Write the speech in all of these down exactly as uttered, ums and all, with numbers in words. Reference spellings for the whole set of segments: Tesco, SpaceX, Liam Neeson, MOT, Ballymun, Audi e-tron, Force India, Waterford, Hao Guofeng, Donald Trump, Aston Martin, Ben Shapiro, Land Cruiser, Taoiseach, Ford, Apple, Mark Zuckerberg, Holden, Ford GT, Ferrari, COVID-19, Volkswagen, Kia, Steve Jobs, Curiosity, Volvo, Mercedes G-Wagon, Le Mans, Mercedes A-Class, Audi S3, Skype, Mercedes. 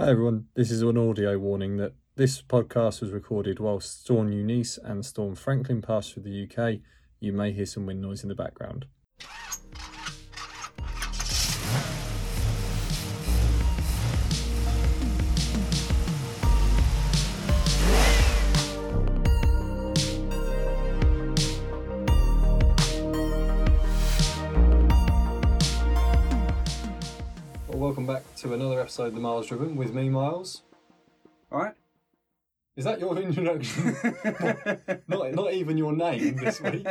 Hi everyone, this is an audio warning that this podcast was recorded whilst Storm Eunice and Storm Franklin passed through the U K. You may hear some wind noise in the background. To another episode of The Mars Driven with me, Miles. Alright. Is that your introduction? not, not even your name this week.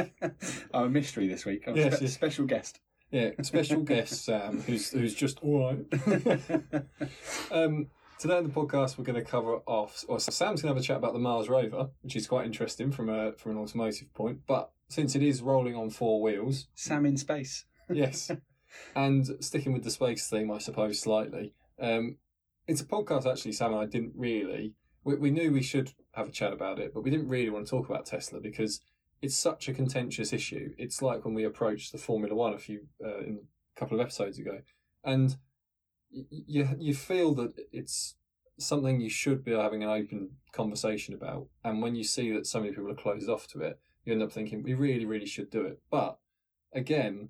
Oh, a mystery this week. Oh, yes, spe- yes. Special guest. Yeah, special guest, Sam, who's, who's just alright. um, today on the podcast, we're going to cover off... Well, Sam's going to have a chat about the Mars Rover, which is quite interesting from, a, from an automotive point, but since it is rolling on four wheels... Sam in space. Yes. And sticking with the space theme, I suppose, slightly. Um, it's a podcast, actually, Sam and I didn't really... We, we knew we should have a chat about it, but we didn't really want to talk about Tesla because it's such a contentious issue. It's like when we approached the Formula One a few uh, in a couple of episodes ago. And you, you feel that it's something you should be having an open conversation about. And when you see that so many people are closed off to it, you end up thinking, we really, really should do it. But, again...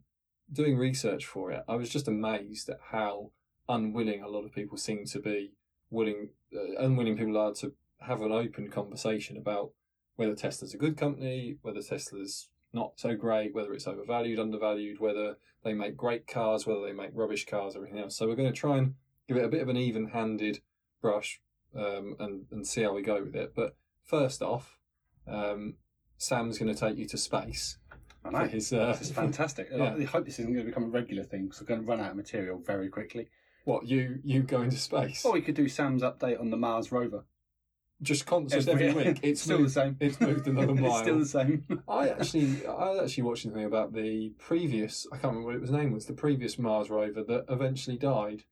doing research for it, I was just amazed at how unwilling a lot of people seem to be, willing, uh, unwilling people are to have an open conversation about whether Tesla's a good company, whether Tesla's not so great, whether it's overvalued, undervalued, whether they make great cars, whether they make rubbish cars, everything else. So we're going to try and give it a bit of an even-handed brush um, and, and see how we go with it. But first off, um, Sam's going to take you to space. I know. His, uh... This is fantastic. Yeah. I hope this isn't going to become a regular thing because we're going to run out of material very quickly. What, you you go into space? Or we could do Sam's update on the Mars Rover. Just constant every, every week. It's still moved, the same. It's moved another mile. It's still the same. I actually I actually watched something about the previous, I can't remember what it was named, was the previous Mars Rover that eventually died.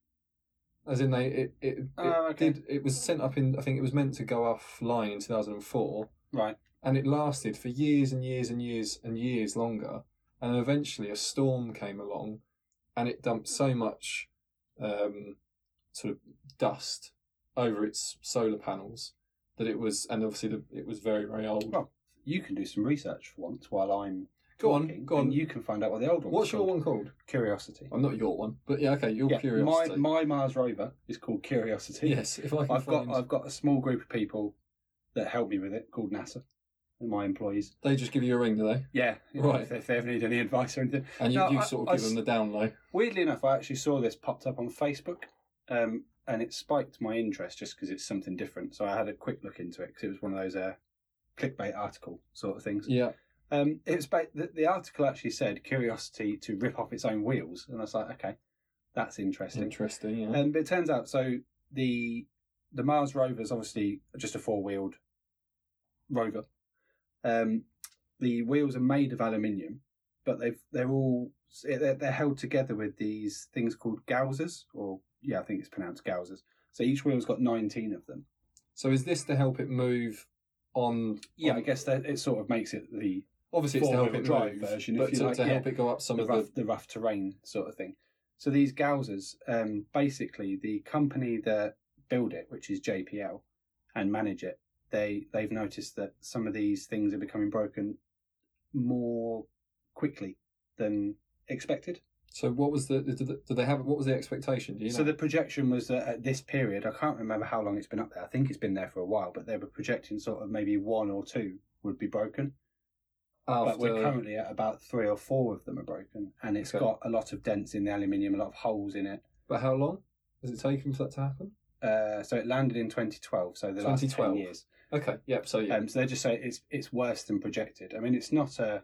As in, they it it, it, oh, okay. did, it was sent up in, I think it was meant to go offline in two thousand four. Right. And it lasted for years and years and years and years longer. And eventually a storm came along and it dumped so much um, sort of dust over its solar panels that it was, and obviously the, it was very, very old. Well, you can do some research for once while I'm Go talking, on, go on. You can find out what the old one was. What's your one called? Curiosity. I'm not your one, but yeah, okay, your yeah, Curiosity. My, my Mars Rover is called Curiosity. Yes, if I can I've find... got I've got a small group of people that helped me with it called NASA. My employees. They just give you a ring, do they? Yeah. Right. If they, if they ever need any advice or anything. And you, no, you sort I, of give I, them the down low. Weirdly enough, I actually saw this popped up on Facebook um, and it spiked my interest just because it's something different. So I had a quick look into it because it was one of those uh, clickbait article sort of things. Yeah. Um, it was ba- the, the article actually said Curiosity to rip off its own wheels. And I was like, okay, that's interesting. Interesting, yeah. Um, but it turns out, so the, the Mars Rover is obviously just a four-wheeled rover. Um, the wheels are made of aluminium, but they've they're all they're, they're held together with these things called gauzes, or yeah, I think it's pronounced gauzes. So each wheel's got nineteen of them. So is this to help it move on? Yeah, on, I guess that it sort of makes it the obviously it's to help it drive move, version, but to, like, to help yeah, it go up some the of rough, the... the rough terrain sort of thing. So these gauzes, um, basically the company that build it, which is J P L, and manage it. They, they've noticed that some of these things are becoming broken more quickly than expected. So what was the, do they have, what was the expectation? Do you know? So the projection was that at this period, I can't remember how long it's been up there. I think it's been there for a while, but they were projecting sort of maybe one or two would be broken. After... But we're currently at about three or four of them are broken, and it's okay. Got a lot of dents in the aluminium, a lot of holes in it. But how long has it taken for that to happen? Uh, so it landed in twenty twelve, so the last ten years. Okay, yep. So, yeah. um, so they just say it's it's worse than projected. I mean, it's not a.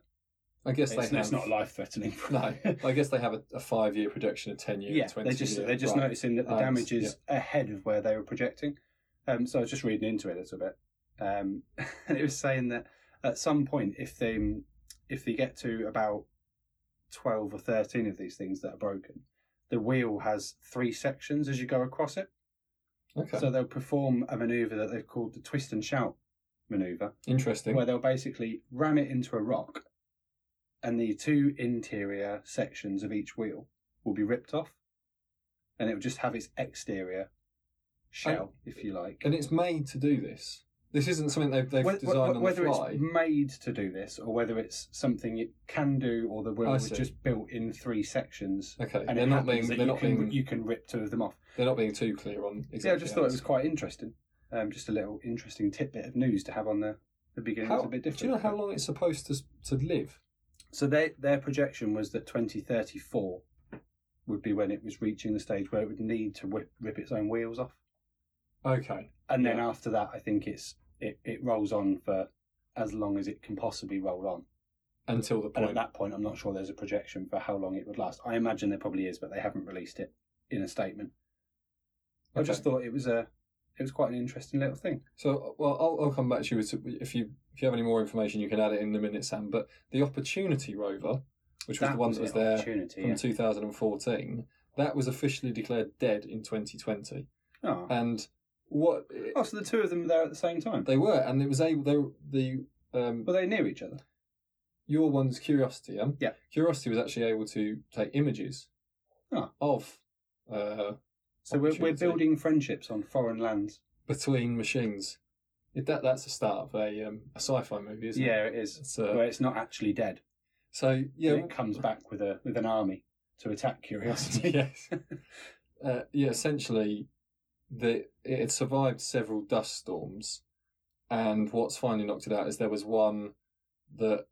I guess it's, they have, it's not life threatening. No, I guess they have a, a five year projection, a ten year, yeah, twenty year. They just year, they're just right. noticing that the um, damage is yeah. ahead of where they were projecting. Um, so I was just reading into it a little bit, um, and it was saying that at some point, if they if they get to about twelve or thirteen of these things that are broken, the wheel has three sections as you go across it. Okay. So they'll perform a manoeuvre that they've called the twist and shout manoeuvre. Interesting. Where they'll basically ram it into a rock and the two interior sections of each wheel will be ripped off and it will just have its exterior shell, I, if you like. And it's made to do this. This isn't something they've, they've whether, designed on whether the fly. Whether it's made to do this, or whether it's something it can do, or the wheel was just built in three sections. Okay, and they're it not being. They're you, not can, being you can rip two of them off. They're not being too clear on. Exactly yeah, I just thought it was quite interesting. Um, just a little interesting tidbit of news to have on the the beginning. How, it's a bit different. Do you know how long it's supposed to to live? So they, their projection was that twenty thirty-four would be when it was reaching the stage where it would need to rip, rip its own wheels off. Okay, and then yeah. after that, I think it's. It, it rolls on for as long as it can possibly roll on. Until the point. And at that point, I'm not sure there's a projection for how long it would last. I imagine there probably is, but they haven't released it in a statement. Okay. I just thought it was a, it was quite an interesting little thing. So, well, I'll, I'll come back to you with, if you if you have any more information, you can add it in a minute, Sam. But the Opportunity rover, which was that the one was that was the there from yeah. two thousand fourteen, that was officially declared dead in twenty twenty. Oh. And... What? Oh, so the two of them were there at the same time. They were, and it was able. They were the. Um, were they near each other? Your one's Curiosity, um. Yeah. Curiosity was actually able to take images. Oh. Of. Uh, so we're we're building friendships on foreign lands between machines. It, that that's the start of a um, a sci-fi movie, isn't yeah, it? Yeah, it is. It's, uh, where it's not actually dead. So yeah, and it comes back with a with an army to attack Curiosity. Yes. uh, yeah, essentially. The, it had survived several dust storms, and what's finally knocked it out is there was one that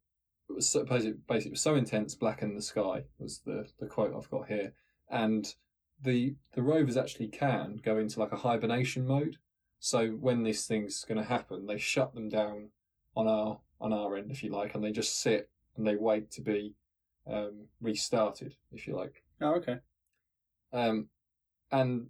was supposedly basically was so intense, blackened the sky, was the, the quote I've got here. And the the rovers actually can go into like a hibernation mode. So when this thing's going to happen, they shut them down on our on our end, if you like, and they just sit and they wait to be um, restarted, if you like. Oh, okay. Um, and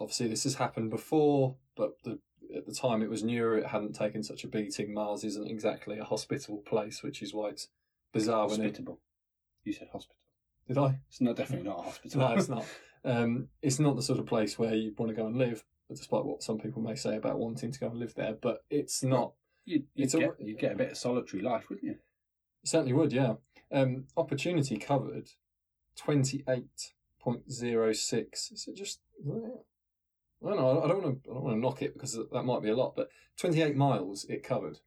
obviously, this has happened before, but the, at the time it was newer, it hadn't taken such a beating. Mars isn't exactly a hospitable place, which is why it's bizarre. It's hospitable. It... You said hospital. Did I? It's not definitely not a hospital. No, it's not. Um, it's not the sort of place where you'd want to go and live, despite what some people may say about wanting to go and live there, but it's not... You'd, you'd, it's get, a... you'd get a bit of solitary life, wouldn't you? It certainly would, yeah. Um, Opportunity covered twenty-eight point oh six. Is it just... I don't know, I don't want to. I don't want to knock it because that might be a lot, but twenty-eight miles it covered.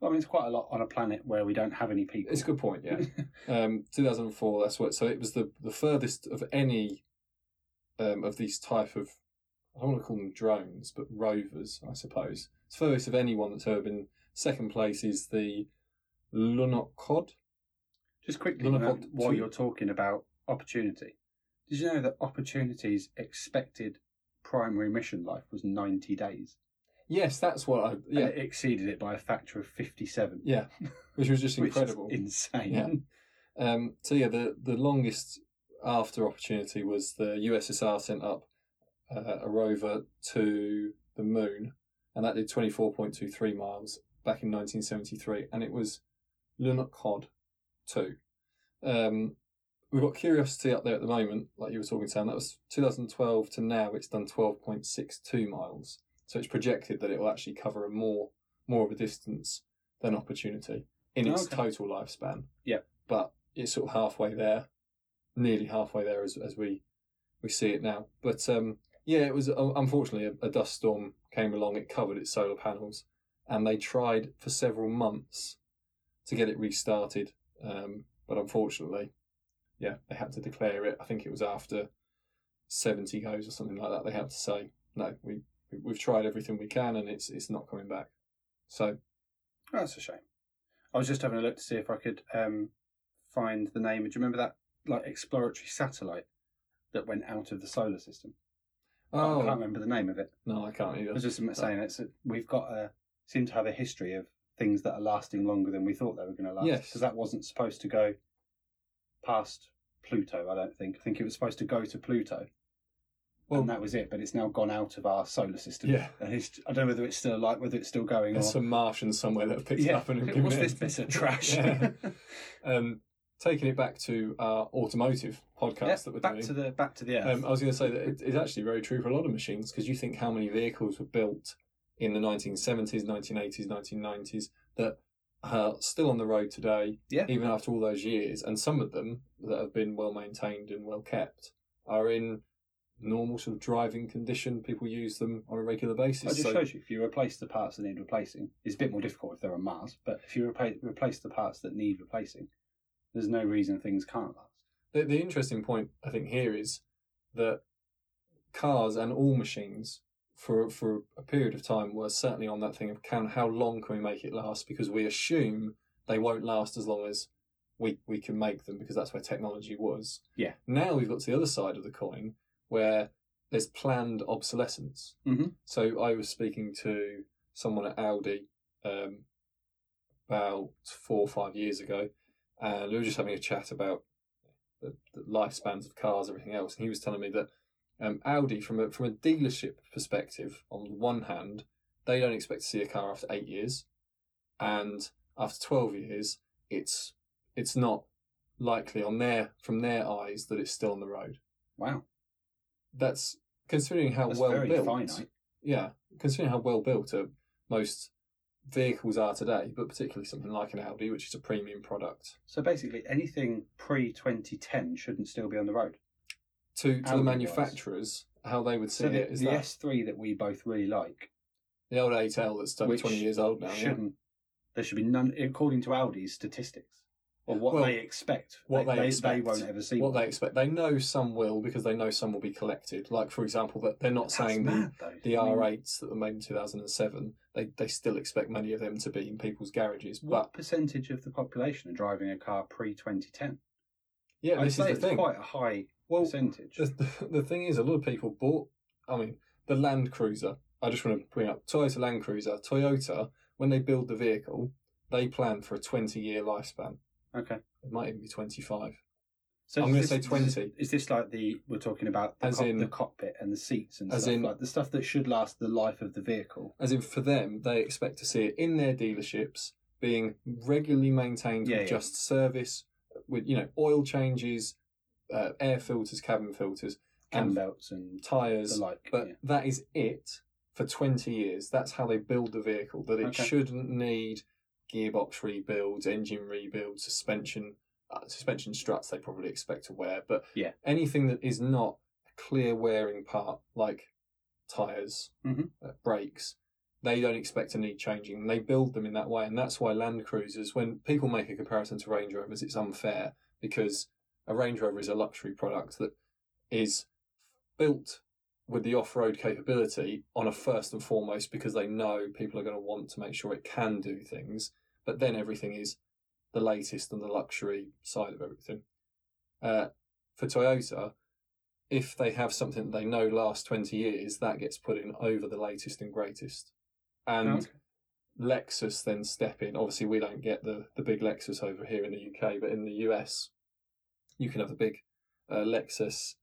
I mean, it's quite a lot on a planet where we don't have any people. It's a good point, yeah. um, two thousand four. That's what. So it was the, the furthest of any um, of these type of. I don't want to call them drones, but rovers, I suppose. It's furthest of anyone that's ever been. Second place is the Lunokhod. Just quickly, Lunokhod while you're talking about Opportunity, did you know that Opportunity's expected primary mission life was ninety days. Yes, that's what I. Yeah, and it exceeded it by a factor of fifty-seven. Yeah, which was just incredible, which is insane. Yeah. Um, so yeah, the the longest after Opportunity was the U S S R sent up uh, a rover to the moon, and that did twenty-four point two three miles back in nineteen seventy-three, and it was Lunokhod two. Um, We've got Curiosity up there at the moment, like you were talking, Sam. That was two thousand twelve to now. It's done twelve point six two miles, so it's projected that it will actually cover a more more of a distance than Opportunity in its okay. total lifespan. Yeah, but it's sort of halfway there, nearly halfway there as as we we see it now. But um, yeah, it was unfortunately a, a dust storm came along. It covered its solar panels, and they tried for several months to get it restarted, um, but unfortunately. Yeah, they had to declare it. I think it was after seventy goes or something like that. They had to say, no, we, we've tried everything we can and it's it's not coming back. So oh, that's a shame. I was just having a look to see if I could um, find the name. Do you remember that like exploratory satellite that went out of the solar system? Oh. I can't remember the name of it. No, I can't either. I was just saying, it's a, we've got a, seem to have a history of things that are lasting longer than we thought they were going to last. Yes. Because that wasn't supposed to go... past Pluto, I don't think. I think it was supposed to go to Pluto, well, and that was it. But it's now gone out of our solar system. Yeah, and it's, I don't know whether it's still like whether it's still going. There's or... some Martians somewhere that have picked yeah. it up and given what's it. What's this bit of trash? Yeah. um, taking it back to our automotive podcast yeah, that we're back doing. to the back to the Earth. Um, I was going to say that it, it's actually very true for a lot of machines because you think how many vehicles were built in the nineteen seventies, nineteen eighties, nineteen nineties that. Uh, still on the road today, yeah. even after all those years, and some of them that have been well maintained and well kept are in normal sort of driving condition. People use them on a regular basis. Well, it just so shows you, if you replace the parts that need replacing, it's a bit more difficult if they're on Mars, but if you replace, replace the parts that need replacing, there's no reason things can't last. The, the interesting point, I think, here is that cars and all machines for for a period of time were certainly on that thing of can, how long can we make it last, because we assume they won't last as long as we, we can make them, because that's where technology was. Yeah. Now we've got to the other side of the coin, where there's planned obsolescence. Mm-hmm. So I was speaking to someone at Audi um, about four or five years ago, and we were just having a chat about the, the lifespans of cars, everything else, and he was telling me that um, Audi, from a, from a dealership perspective, on the one hand, they don't expect to see a car after eight years, and after twelve years, it's it's not likely on their from their eyes that it's still on the road. Wow. That's considering how That's well very built. Finite. Yeah, considering how well built uh, most vehicles are today, but particularly something like an Audi, which is a premium product. So basically, anything pre twenty ten shouldn't still be on the road. To to Audi the manufacturers, wise. How they would see so the, it is the that S three that we both really like, the old A eight L that's twenty years old now. Shouldn't yeah. There should be none according to Audi's statistics. Or what well, they expect. What they, they, expect. They won't ever see. What them. They expect. They know some will, because they know some will be collected. Like, for example, that they're not That's saying mad, the, the R eights that were made in two thousand seven, they, they still expect many of them to be in people's garages. What but, percentage of the population are driving a car pre-twenty ten? Yeah, I'd this say is the it's thing. Quite a high well, percentage. The, the thing is, a lot of people bought, I mean, the Land Cruiser. I just want to bring up Toyota Land Cruiser. Toyota, when they build the vehicle, they plan for a twenty-year lifespan. Okay. It might even be twenty-five. So I'm going to say twenty. Is this, is this like the, we're talking about the, as co- in, the cockpit and the seats and as stuff, in, like the stuff that should last the life of the vehicle? As in, for them, they expect to see it in their dealerships being regularly maintained yeah, with yeah. just service, with, you know, oil changes, uh, air filters, cabin filters, cam and belts and tyres. The like, but yeah. that is it for twenty years. That's how they build the vehicle, that it okay. shouldn't need gearbox rebuilds, engine rebuilds, suspension uh, suspension struts they probably expect to wear, but yeah. anything that is not a clear wearing part, like tyres, mm-hmm. uh, brakes, they don't expect to need changing. They build them in that way, and that's why Land Cruisers, when people make a comparison to Range Rovers, it's unfair, because a Range Rover is a luxury product that is built with the off-road capability on a first and foremost, because they know people are going to want to make sure it can do things, but then everything is the latest and the luxury side of everything. Uh, for Toyota, if they have something that they know lasts twenty years, that gets put in over the latest and greatest. And okay. Lexus then step in. Obviously, we don't get the, the big Lexus over here in the U K, but in the U S, you can have the big uh, Lexus...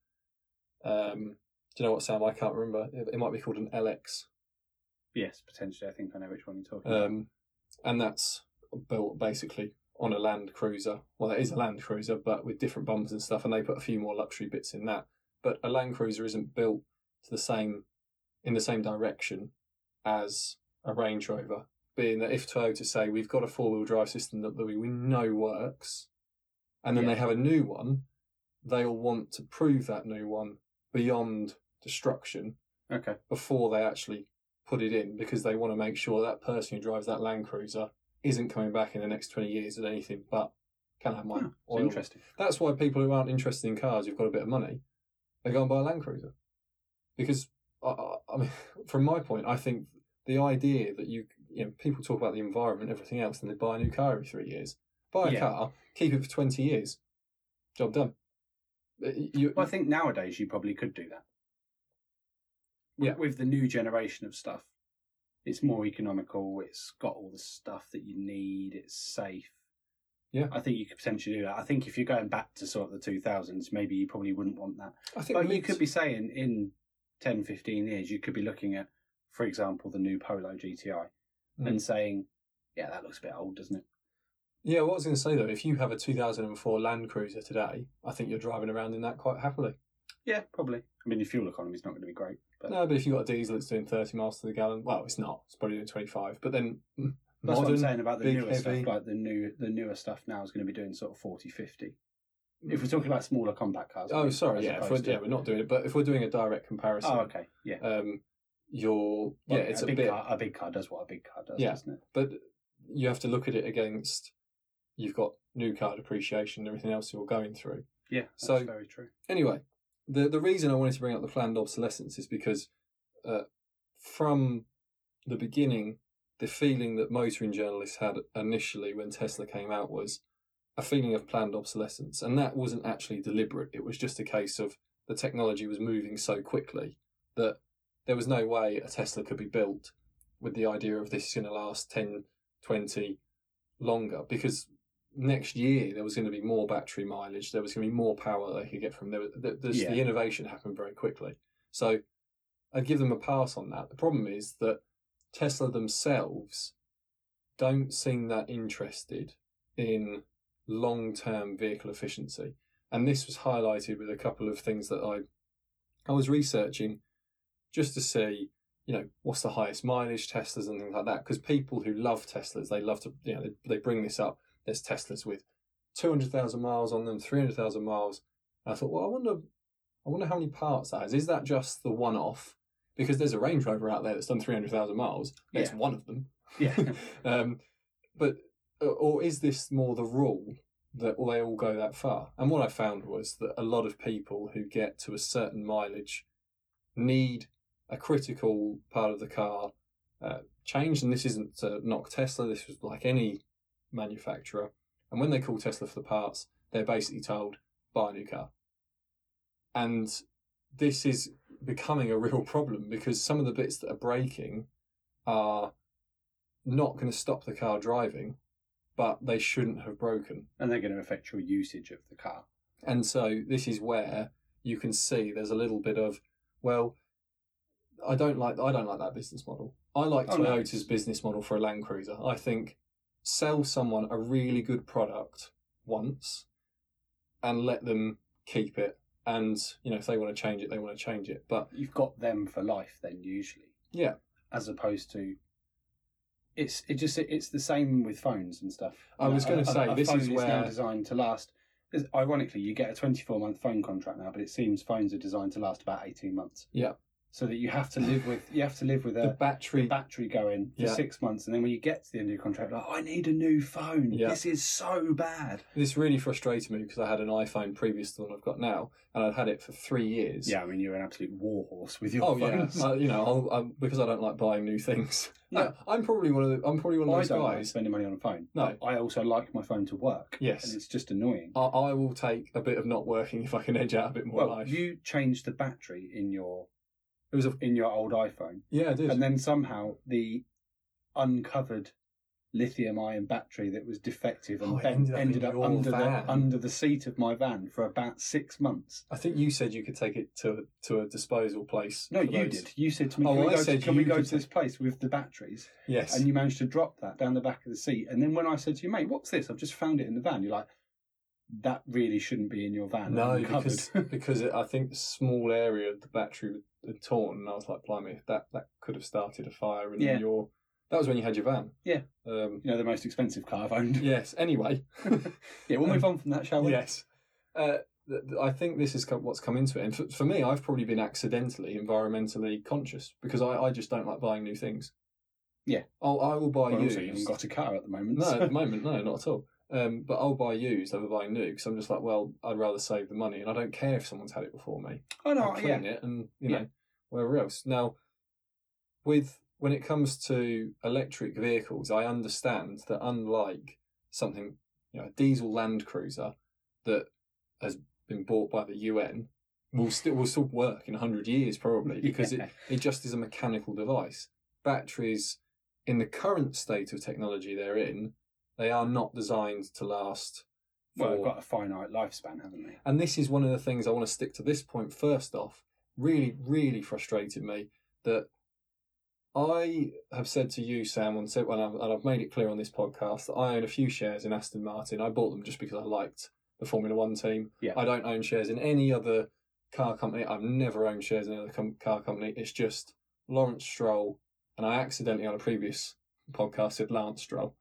Um, Do you know what, Sam? I can't remember. It might be called an L X. Yes, potentially. I think I know which one you're talking about. Um, and that's built basically on a Land Cruiser. Well, it is a Land Cruiser, but with different bumpers and stuff, and they put a few more luxury bits in that. But a Land Cruiser isn't built to the same in the same direction as a Range Rover, being that if Toyota say, we've got a four-wheel drive system that we know works, and then yeah. they have a new one, they'll want to prove that new one beyond destruction okay. before they actually put it in, because they want to make sure that person who drives that Land Cruiser isn't coming back in the next twenty years at anything but can have my oh, oil. Interesting. That's why people who aren't interested in cars, who've got a bit of money, they go and buy a Land Cruiser. Because I, I, I mean, from my point, I think the idea that you, you know, people talk about the environment, everything else, and they buy a new car every three years. Buy a yeah. car, keep it for twenty years, job done. You, well, I think nowadays you probably could do that. With, yeah. with the new generation of stuff, it's more economical. It's got all the stuff that you need. It's safe. Yeah, I think you could potentially do that. I think if you're going back to sort of the two thousands, maybe you probably wouldn't want that. I think but you could be saying in ten, fifteen years, you could be looking at, for example, the new Polo G T I mm. and saying, yeah, that looks a bit old, doesn't it? Yeah, what I was going to say, though, if you have a two thousand four Land Cruiser today, I think you're driving around in that quite happily. Yeah, probably. I mean, your fuel economy's not going to be great. But... No, but if you've got a diesel that's doing thirty miles to the gallon, well, it's not. It's probably doing twenty-five. But then modern, that's what I'm saying about the newer heavy. stuff. Like the new, the newer stuff now is going to be doing sort of forty, fifty. If we're talking about smaller compact cars. Oh, sorry. Yeah, if we're, yeah, we're not doing it. But if we're doing a direct comparison. Oh, okay. Yeah. Um, you're, well, yeah, it's a, a big bit, car, a big car does what a big car does, yeah, doesn't it? But you have to look at it against, you've got new car depreciation and everything else you're going through. Yeah, that's so, very true. Anyway, the, the reason I wanted to bring up the planned obsolescence is because uh, from the beginning, the feeling that motoring journalists had initially when Tesla came out was a feeling of planned obsolescence. And that wasn't actually deliberate. It was just a case of the technology was moving so quickly that there was no way a Tesla could be built with the idea of this is going to last ten, twenty longer, because next year there was going to be more battery mileage, there was going to be more power they could get from there. There's, yeah. The innovation happened very quickly. So I'd give them a pass on that. The problem is that Tesla themselves don't seem that interested in long-term vehicle efficiency. And this was highlighted with a couple of things that I I was researching just to see, you know, what's the highest mileage Teslas and things like that. Because people who love Teslas, they love to, you know, they, they bring this up. There's Teslas with two hundred thousand miles on them, three hundred thousand miles. And I thought, well, I wonder, I wonder how many parts that is. Is that just the one-off? Because there's a Range Rover out there that's done three hundred thousand miles. That's yeah. one of them. Yeah. um, but or is this more the rule that they all go that far? And what I found was that a lot of people who get to a certain mileage need a critical part of the car uh, changed. And this isn't to knock Tesla. This was like any manufacturer. And when they call Tesla for the parts, they're basically told, buy a new car. And this is becoming a real problem because some of the bits that are breaking are not going to stop the car driving, but they shouldn't have broken. And they're going to affect your usage of the car. And so this is where you can see there's a little bit of, well, I don't like I don't like that business model. I like oh, Toyota's nice. business model for a Land Cruiser. I think sell someone a really good product once and let them keep it. And, you know, if they want to change it, they want to change it. But you've got them for life then, usually. Yeah. As opposed to, it's it just it's the same with phones and stuff. I was going to say, this is where... A phone is now designed to last. Ironically, you get a twenty-four month phone contract now, but it seems phones are designed to last about eighteen months. Yeah. So that you have to live with you have to live with a the battery the battery going for yeah. six months, and then when you get to the end of your contract, like, oh, I need a new phone. Yeah. This is so bad. This really frustrated me because I had an iPhone previous to the one I've got now, and I'd had it for three years. Yeah, I mean you're an absolute warhorse with your oh, phones. Yeah, I, you know I'll, I'm, because I don't like buying new things. No, I, I'm probably one of the, I'm probably one of those guys. I don't like spending money on a phone. No, I also like my phone to work. Yes, and it's just annoying. I, I will take a bit of not working if I can edge out a bit more well, life. You changed the battery in your. It was in your old iPhone. Yeah, it did. And then somehow the uncovered lithium-ion battery that was defective and oh, bent, ended up, ended up under the, under the seat of my van for about six months. I think you said you could take it to to a disposal place. No, you those. did. You said to me, oh, can well, we go, to, can we go to this place with the batteries? Yes. And you managed to drop that down the back of the seat. And then when I said to you, mate, what's this? I've just found it in the van. You're like, that really shouldn't be in your van. No, because, because I think the small area of the battery had torn, and I was like, blimey, that, that could have started a fire in yeah. your... That was when you had your van. Yeah. Um, you know, the most expensive car I've owned. Yes, anyway. yeah, we'll move on from that, shall we? Yes. Uh, th- th- I think this is co- what's come into it. And for, for me, I've probably been accidentally environmentally conscious because I, I just don't like buying new things. Yeah. I'll, I will buy well, used. You haven't got a car at the moment. No, so. At the moment, no, not at all. Um, but I'll buy used over buying new because I'm just like, well, I'd rather save the money, and I don't care if someone's had it before me. Oh no, I'll clean yeah. it and you know yeah. wherever else. Now, with when it comes to electric vehicles, I understand that unlike something, you know, a diesel Land Cruiser that has been bought by the U N will still will still work in a hundred years probably because yeah. it, it just is a mechanical device. Batteries in the current state of technology they're in. They are not designed to last. For... Well, they've got a finite lifespan, haven't they? And this is one of the things I want to stick to this point first off. Really, really frustrated me that I have said to you, Sam, and I've made it clear on this podcast that I own a few shares in Aston Martin. I bought them just because I liked the Formula One team. Yeah. I don't own shares in any other car company. I've never owned shares in any other com- car company. It's just Lawrence Stroll. And I accidentally on a previous podcast said Lance Stroll.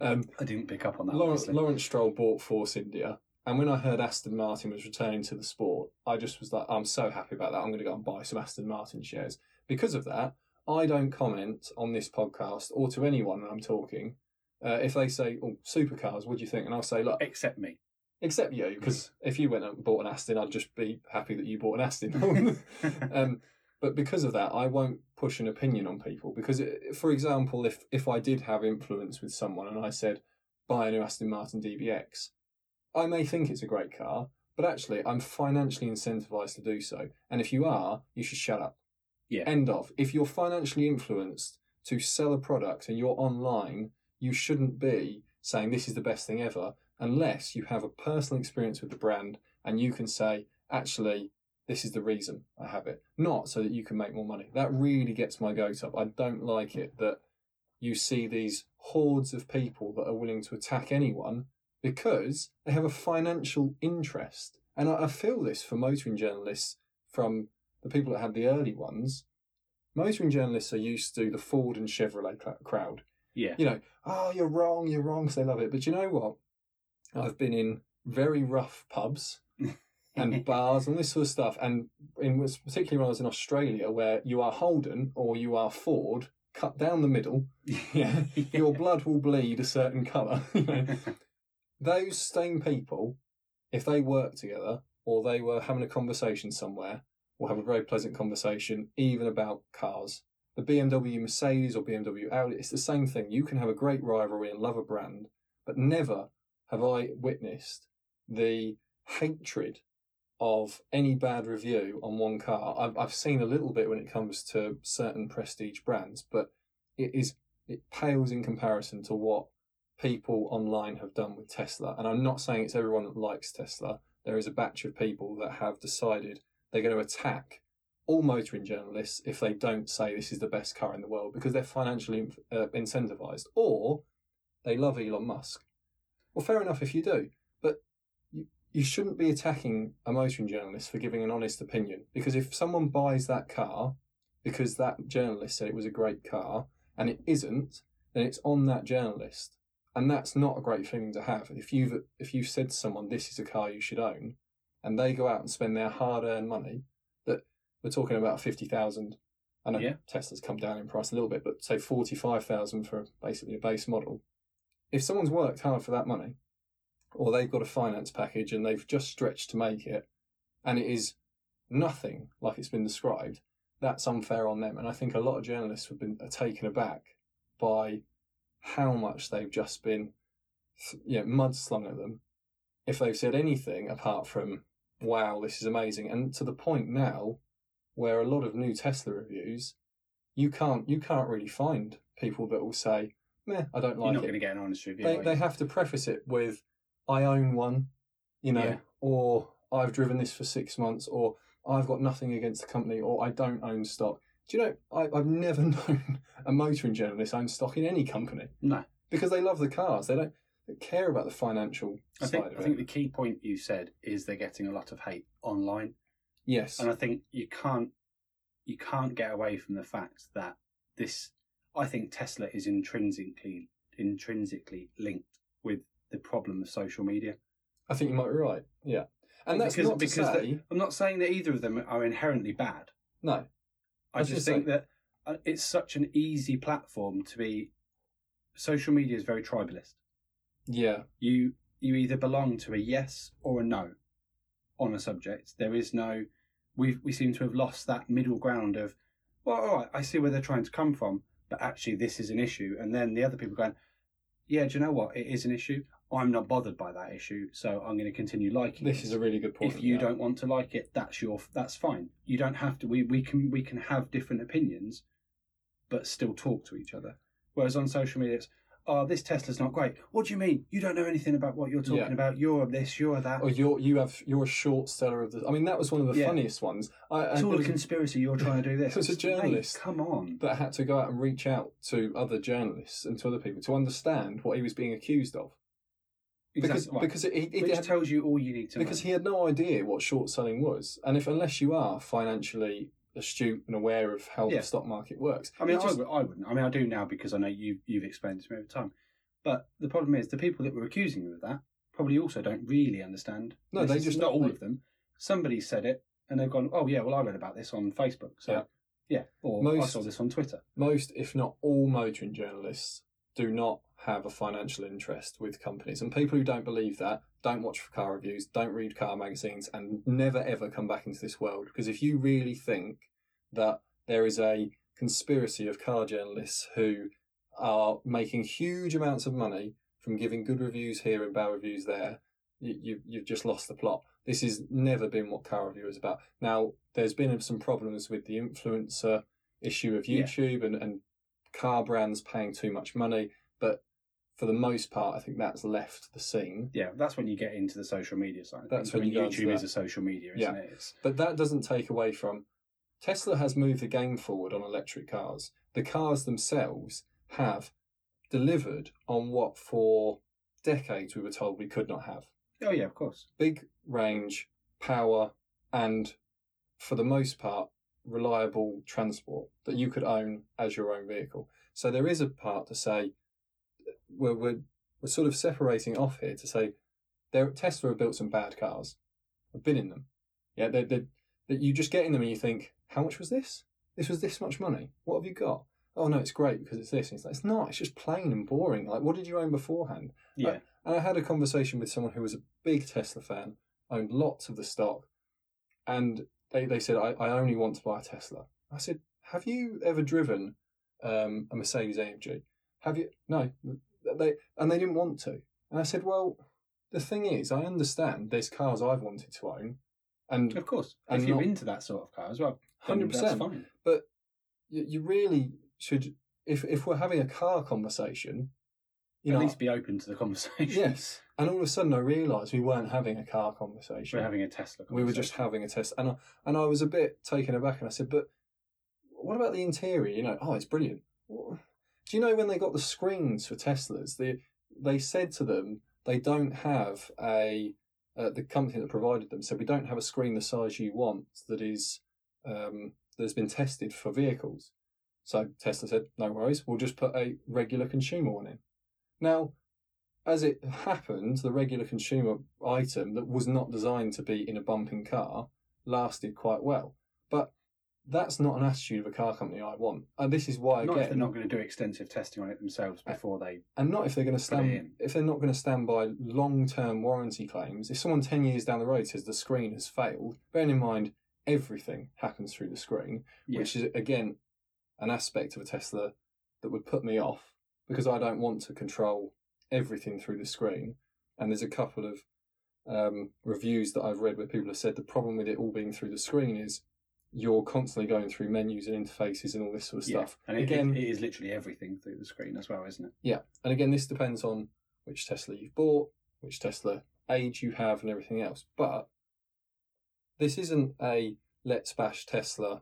Um, I didn't pick up on that. Lawrence, Lawrence Stroll bought Force India, And when I heard Aston Martin was returning to the sport, I just was like, I'm so happy about that. I'm going to go and buy some Aston Martin shares. Because of that, I don't comment on this podcast or to anyone when I'm talking. Uh, if they say, oh, supercars, what do you think? And I'll say, look. Except me. Except you, because if you went and bought an Aston, I'd just be happy that you bought an Aston. um, but because of that, I won't push an opinion on people. Because, it, for example, if, if I did have influence with someone and I said, buy a new Aston Martin D B X, I may think it's a great car, but actually I'm financially incentivized to do so. And if you are, you should shut up. Yeah. End of. If you're financially influenced to sell a product and you're online, you shouldn't be saying this is the best thing ever unless you have a personal experience with the brand and you can say, actually, this is the reason I have it. Not so that you can make more money. That really gets my goat up. I don't like it that you see these hordes of people that are willing to attack anyone because they have a financial interest. And I, I feel this for motoring journalists from the people that had the early ones. Motoring journalists are used to the Ford and Chevrolet cl- crowd. Yeah. You know, oh, you're wrong, you're wrong, because they love it. But you know what? I've been in very rough pubs and bars and this sort of stuff. And in particularly when I was in Australia, where you are Holden or you are Ford, cut down the middle, yeah, yeah. Your blood will bleed a certain colour. You know? Those same people, if they work together or they were having a conversation somewhere, will have a very pleasant conversation, even about cars. The B M W Mercedes or B M W Audi, it's the same thing. You can have a great rivalry and love a brand, but never have I witnessed the hatred of any bad review on one car. I've, I've seen a little bit when it comes to certain prestige brands, but it is it pales in comparison to what people online have done with Tesla. And I'm not saying it's everyone that likes Tesla. There is a batch of people that have decided they're going to attack all motoring journalists if they don't say this is the best car in the world because they're financially uh, incentivized or they love Elon Musk. Well, fair enough if you do, but you, you shouldn't be attacking a motoring journalist for giving an honest opinion because if someone buys that car because that journalist said it was a great car and it isn't, then it's on that journalist. And that's not a great feeling to have. If you've, if you've said to someone, this is a car you should own, and they go out and spend their hard-earned money, we're talking about fifty thousand. I know yeah. Tesla's come down in price a little bit, but say forty-five thousand for basically a base model. If someone's worked hard for that money, or they've got a finance package and they've just stretched to make it, and it is nothing like it's been described, that's unfair on them. And I think a lot of journalists have been are taken aback by how much they've just been you know, mudslung at them. If they've said anything apart from, wow, this is amazing, and to the point now, where a lot of new Tesla reviews, you can't you can't really find people that will say, meh, I don't like it. You're not going to get an honest review. They, they have to preface it with, I own one, you know, yeah. or I've driven this for six months, or I've got nothing against the company, or I don't own stock. Do you know, I, I've never known a motoring journalist own stock in any company. No. Because they love the cars. They don't they care about the financial I side think, of it. I think the key point you said is they're getting a lot of hate online. Yes. And I think you can't you can't get away from the fact that this I think Tesla is intrinsically intrinsically linked with the problem of social media. I think you might be right. Yeah. And that's because, not to because say, the, I'm not saying that either of them are inherently bad. No. I, I just think say. that it's such an easy platform to be social media is very tribalist. Yeah. You you either belong to a yes or a no on a subject. There is no We we seem to have lost that middle ground of, well, all right, I see where they're trying to come from, but actually this is an issue. And then the other people going, yeah, do you know what? It is an issue. I'm not bothered by that issue, so I'm going to continue liking this it. This is a really good point. If you that. don't want to like it, that's your that's fine. You don't have to. We we can we can have different opinions, but still talk to each other. Whereas on social media, it's, oh, this Tesla's not great. What do you mean? You don't know anything about what you're talking yeah. about. You're this, you're that. Or you're, you have, you're a short seller of the... I mean, that was one of the yeah. funniest ones. I, it's I, all I, a conspiracy. You're trying to do this. It was a journalist hey, come on. that had to go out and reach out to other journalists and to other people to understand what he was being accused of. Exactly. Because, right. because it, it, it Which had, tells you all you need to know. Because he had no idea what short selling was. And if unless you are financially... astute and aware of how yeah. the stock market works. I mean, I, just, would, I wouldn't. I mean, I do now because I know you, you've explained it to me over time. But the problem is the people that were accusing you of that probably also don't really understand. No, this they just not all they... of them. Somebody said it, and they've gone, oh yeah, well I read about this on Facebook, so yeah, yeah. Or most, I saw this on Twitter. Most, if not all, motoring journalists do not have a financial interest with companies, and people who don't believe that don't watch for car reviews, don't read car magazines, and never ever come back into this world. Because if you really think that there is a conspiracy of car journalists who are making huge amounts of money from giving good reviews here and bad reviews there, you, you, you've just lost the plot. This has never been what car review is about. Now, there's been some problems with the influencer issue of YouTube, yeah, and, and car brands paying too much money, but for the most part, I think that's left the scene. Yeah, that's when you get into the social media side. That's when, when you YouTube is a social media, isn't yeah. it? It's... But that doesn't take away from... Tesla has moved the game forward on electric cars. The cars themselves have delivered on what for decades we were told we could not have. Oh, yeah, of course. Big range, power, and for the most part, reliable transport that you could own as your own vehicle. So there is a part to say... We're, we're we're sort of separating off here to say Tesla have built some bad cars. I've been in them. Yeah, they they you just get in them and you think, how much was this? This was this much money. What have you got? Oh no, it's great because it's this. And it's like, it's not. It's just plain and boring. Like, what did you own beforehand? Yeah. Like, and I had a conversation with someone who was a big Tesla fan, owned lots of the stock, and they they said, I, I only want to buy a Tesla. I said, have you ever driven um, a Mercedes A M G? Have you? No. They and they didn't want to. And I said, well, the thing is, I understand there's cars I've wanted to own, and of course, and if you're not into that sort of car as well, hundred percent. But you really should, if if we're having a car conversation, you at know, least be open to the conversation. Yes. And all of a sudden, I realised we weren't having a car conversation. We're having a Tesla conversation. We were just having a Tesla, and I, and I was a bit taken aback, and I said, but what about the interior? You know, oh, it's brilliant. What? Do you know when they got the screens for Teslas, they, they said to them, they don't have a, uh, the company that provided them said, we don't have a screen the size you want that is, um, that has been tested for vehicles. So Tesla said, no worries, we'll just put a regular consumer one in. Now, as it happened, the regular consumer item that was not designed to be in a bumping car lasted quite well. But that's not an attitude of a car company I want. And this is why, again... Not if they're not going to do extensive testing on it themselves before they... And not if they're going to stand... If they're not going to stand by long-term warranty claims. If someone ten years down the road says the screen has failed, bearing in mind everything happens through the screen, yeah, which is, again, an aspect of a Tesla that would put me off because I don't want to control everything through the screen. And there's a couple of um, reviews that I've read where people have said the problem with it all being through the screen is you're constantly going through menus and interfaces and all this sort of yeah. stuff. And again, it, it is literally everything through the screen as well, isn't it? Yeah. And again, this depends on which Tesla you've bought, which Tesla age you have and everything else. But this isn't a Let's Bash Tesla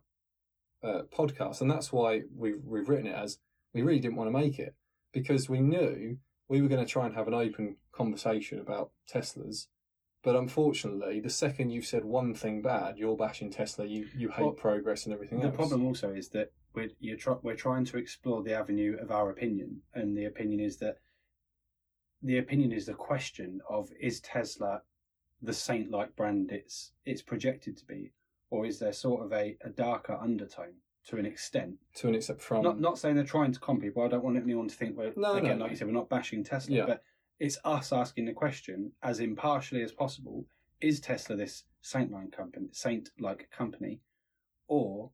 uh, podcast. And that's why we've, we've written it as we really didn't want to make it because we knew we were going to try and have an open conversation about Teslas. But unfortunately, the second you've said one thing bad, you're bashing Tesla, you, you hate well, progress and everything else. The problem also is that we're, you're tr- we're trying to explore the avenue of our opinion, and the opinion is that the opinion is the question of, is Tesla the saint-like brand it's it's projected to be, or is there sort of a, a darker undertone to an extent? To an extent from... Not, not saying they're trying to con people, I don't want anyone to think we're, no, again, no, like you said, we're not bashing Tesla, yeah. but... It's us asking the question as impartially as possible, is Tesla this saint-like company, saint-like company, or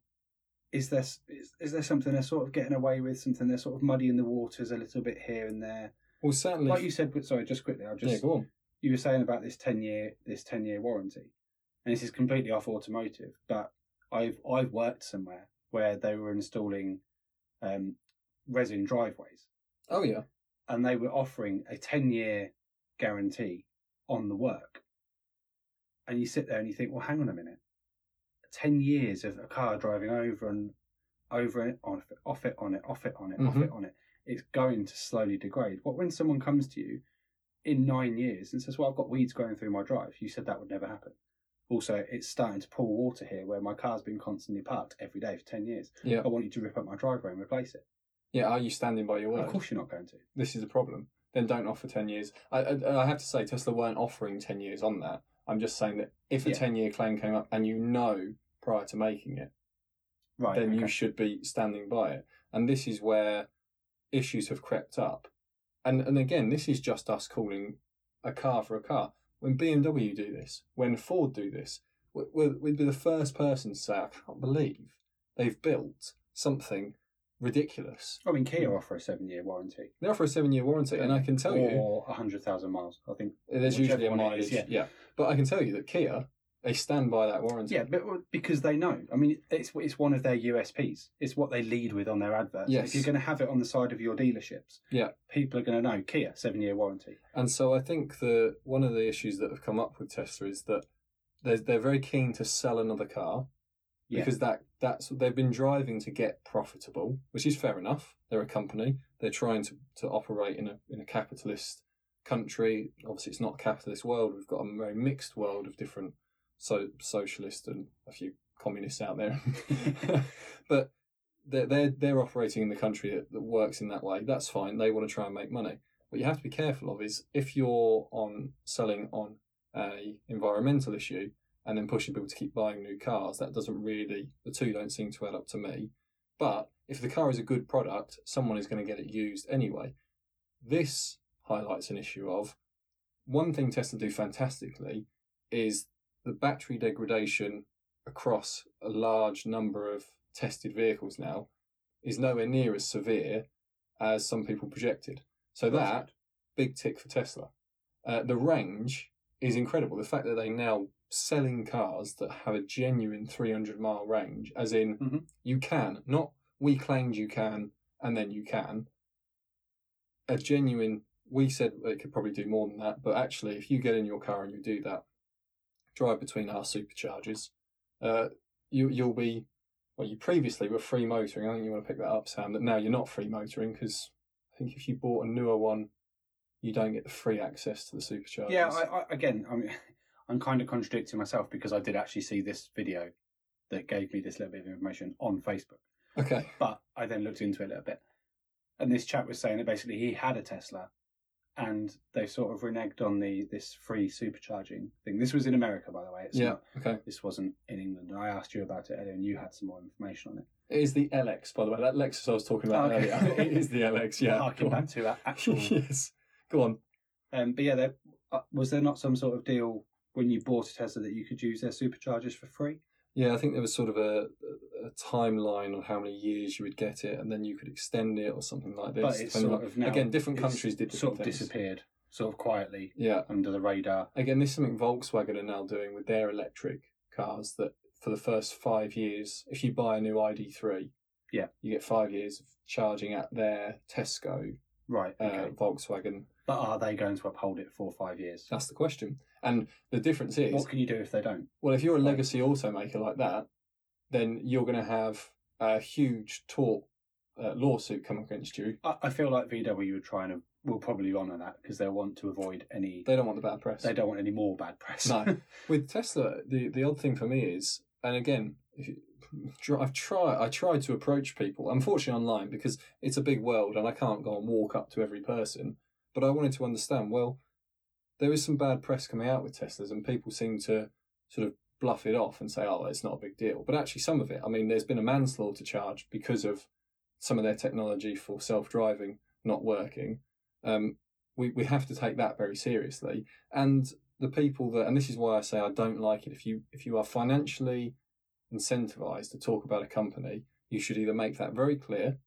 is there, is, is there something they're sort of getting away with, something they're sort of muddying the waters a little bit here and there? Well, certainly... Like you said, sorry, just quickly, I'll just... Yeah, go on. You were saying about this ten-year this ten-year warranty, and this is completely off automotive, but I've, I've worked somewhere where they were installing um, resin driveways. Oh, yeah. And they were offering a ten-year guarantee on the work. And you sit there and you think, well, hang on a minute. Ten years of a car driving over and over it, off it, off it, on it, off it, on it, mm-hmm. off it, on it. It's going to slowly degrade. What when someone comes to you in nine years and says, well, I've got weeds going through my drive. You said that would never happen. Also, it's starting to pour water here where my car's been constantly parked every day for ten years. Yeah. I want you to rip up my driveway and replace it. Yeah, are you standing by your word? Of course you're not going to. This is the problem. then don't offer ten years. I, I, I have to say, Tesla weren't offering ten years on that. I'm just saying that if a yeah. ten-year claim came up and you know prior to making it, right, then okay. you should be standing by it. And this is where issues have crept up. And and again, this is just us calling a car for a car. When B M W do this, when Ford do this, we'd, we'd be the first person to say, I can't believe they've built something ridiculous. I mean, Kia offer a seven-year warranty. They offer a seven-year warranty, yeah. and I can tell or you... Or one hundred thousand miles, I think. There's usually a mileage, is, yeah. yeah. But I can tell you that Kia, they stand by that warranty. Yeah, but because they know. I mean, it's it's one of their U S Ps. It's what they lead with on their adverts. Yes. If you're going to have it on the side of your dealerships, yeah. people are going to know, Kia, seven-year warranty. And so I think the one of the issues that have come up with Tesla is that they're, they're very keen to sell another car. Yeah. Because that that's they've been driving to get profitable, which is fair enough. They're a company. They're trying to, to operate in a in a capitalist country. Obviously, it's not a capitalist world. We've got a very mixed world of different so socialists and a few communists out there. But they're, they're, they're operating in the country that, that works in that way. That's fine. They want to try and make money. What you have to be careful of is if you're on selling on a environmental issue, and then pushing people to keep buying new cars, that doesn't really, the two don't seem to add up to me. But if the car is a good product, someone is going to get it used anyway. This highlights an issue of, one thing Tesla do fantastically is the battery degradation across a large number of tested vehicles now is nowhere near as severe as some people projected. So that, big tick for Tesla. Uh, the range is incredible. The fact that they now selling cars that have a genuine three hundred mile range, as in mm-hmm. you can, not we claimed you can and then you can. A genuine, we said it could probably do more than that, but actually, if you get in your car and you do that, drive between our superchargers, uh, you, you'll be, well, you previously were free motoring. I think you want to pick that up, Sam, that now you're not free motoring because I think if you bought a newer one, you don't get the free access to the superchargers. Yeah, I, I, again, I mean. I'm kind of contradicting myself because I did actually see this video that gave me this little bit of information on Facebook. Okay. But I then looked into it a little bit. And this chap was saying that basically he had a Tesla and they sort of reneged on the this free supercharging thing. This was in America, by the way. It's yeah, not, okay. This wasn't in England. I asked you about it earlier and you had some more information on it. It is the L X, by the way. That Lexus I was talking about oh, okay. earlier. It is the L X, yeah. Harking back to that actual... Yes. Go on. Um, but yeah, there, uh, was there not some sort of deal... when you bought a Tesla that you could use their superchargers for free? Yeah, I think there was sort of a, a timeline on how many years you would get it and then you could extend it or something like this. But it's sort like, of now... Again, different countries did different sort of things. Disappeared, sort of quietly, yeah. under the radar. Again, this is something Volkswagen are now doing with their electric cars that for the first five years, if you buy a new I D three, yeah. you get five years of charging at their Tesco right, okay. uh, Volkswagen. But are they going to uphold it for five years? That's the question. And the difference is... What can you do if they don't? Well, if you're a legacy automaker like that, then you're going to have a huge tort uh, lawsuit come against you. I, I feel like V W are trying to... will probably honour that because they'll want to avoid any... They don't want the bad press. They don't want any more bad press. No. With Tesla, the, the odd thing for me is... And again, if you, I've try, I try to approach people, unfortunately online, because it's a big world and I can't go and walk up to every person. But I wanted to understand, well... There is some bad press coming out with Teslas and people seem to sort of bluff it off and say, oh, it's not a big deal. But actually some of it, I mean, there's been a manslaughter charge because of some of their technology for self-driving not working. Um, we, we have to take that very seriously. And the people that, and this is why I say I don't like it, if you if you are financially incentivized to talk about a company, you should either make that very clear.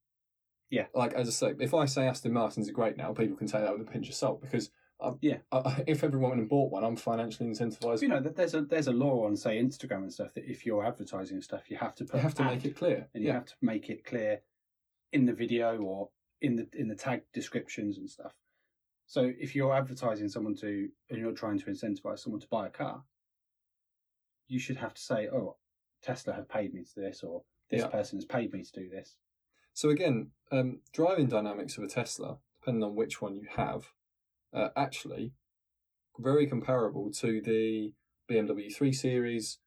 Yeah. Like, as I say, if I say Aston Martins are great now, people can take that with a pinch of salt because... Uh, yeah, uh, if everyone went and bought one, I'm financially incentivized. You know, there's a there's a law on, say, Instagram and stuff that if you're advertising stuff, you have to put you have to ad, make it clear, and you yeah. have to make it clear in the video or in the in the tag descriptions and stuff. So if you're advertising someone to and you're trying to incentivize someone to buy a car, you should have to say, "Oh, Tesla have paid me to do this," or "This yeah. person has paid me to do this." So again, um, driving dynamics of a Tesla, depending on which one you have. Uh, actually, very comparable to the B M W three Series,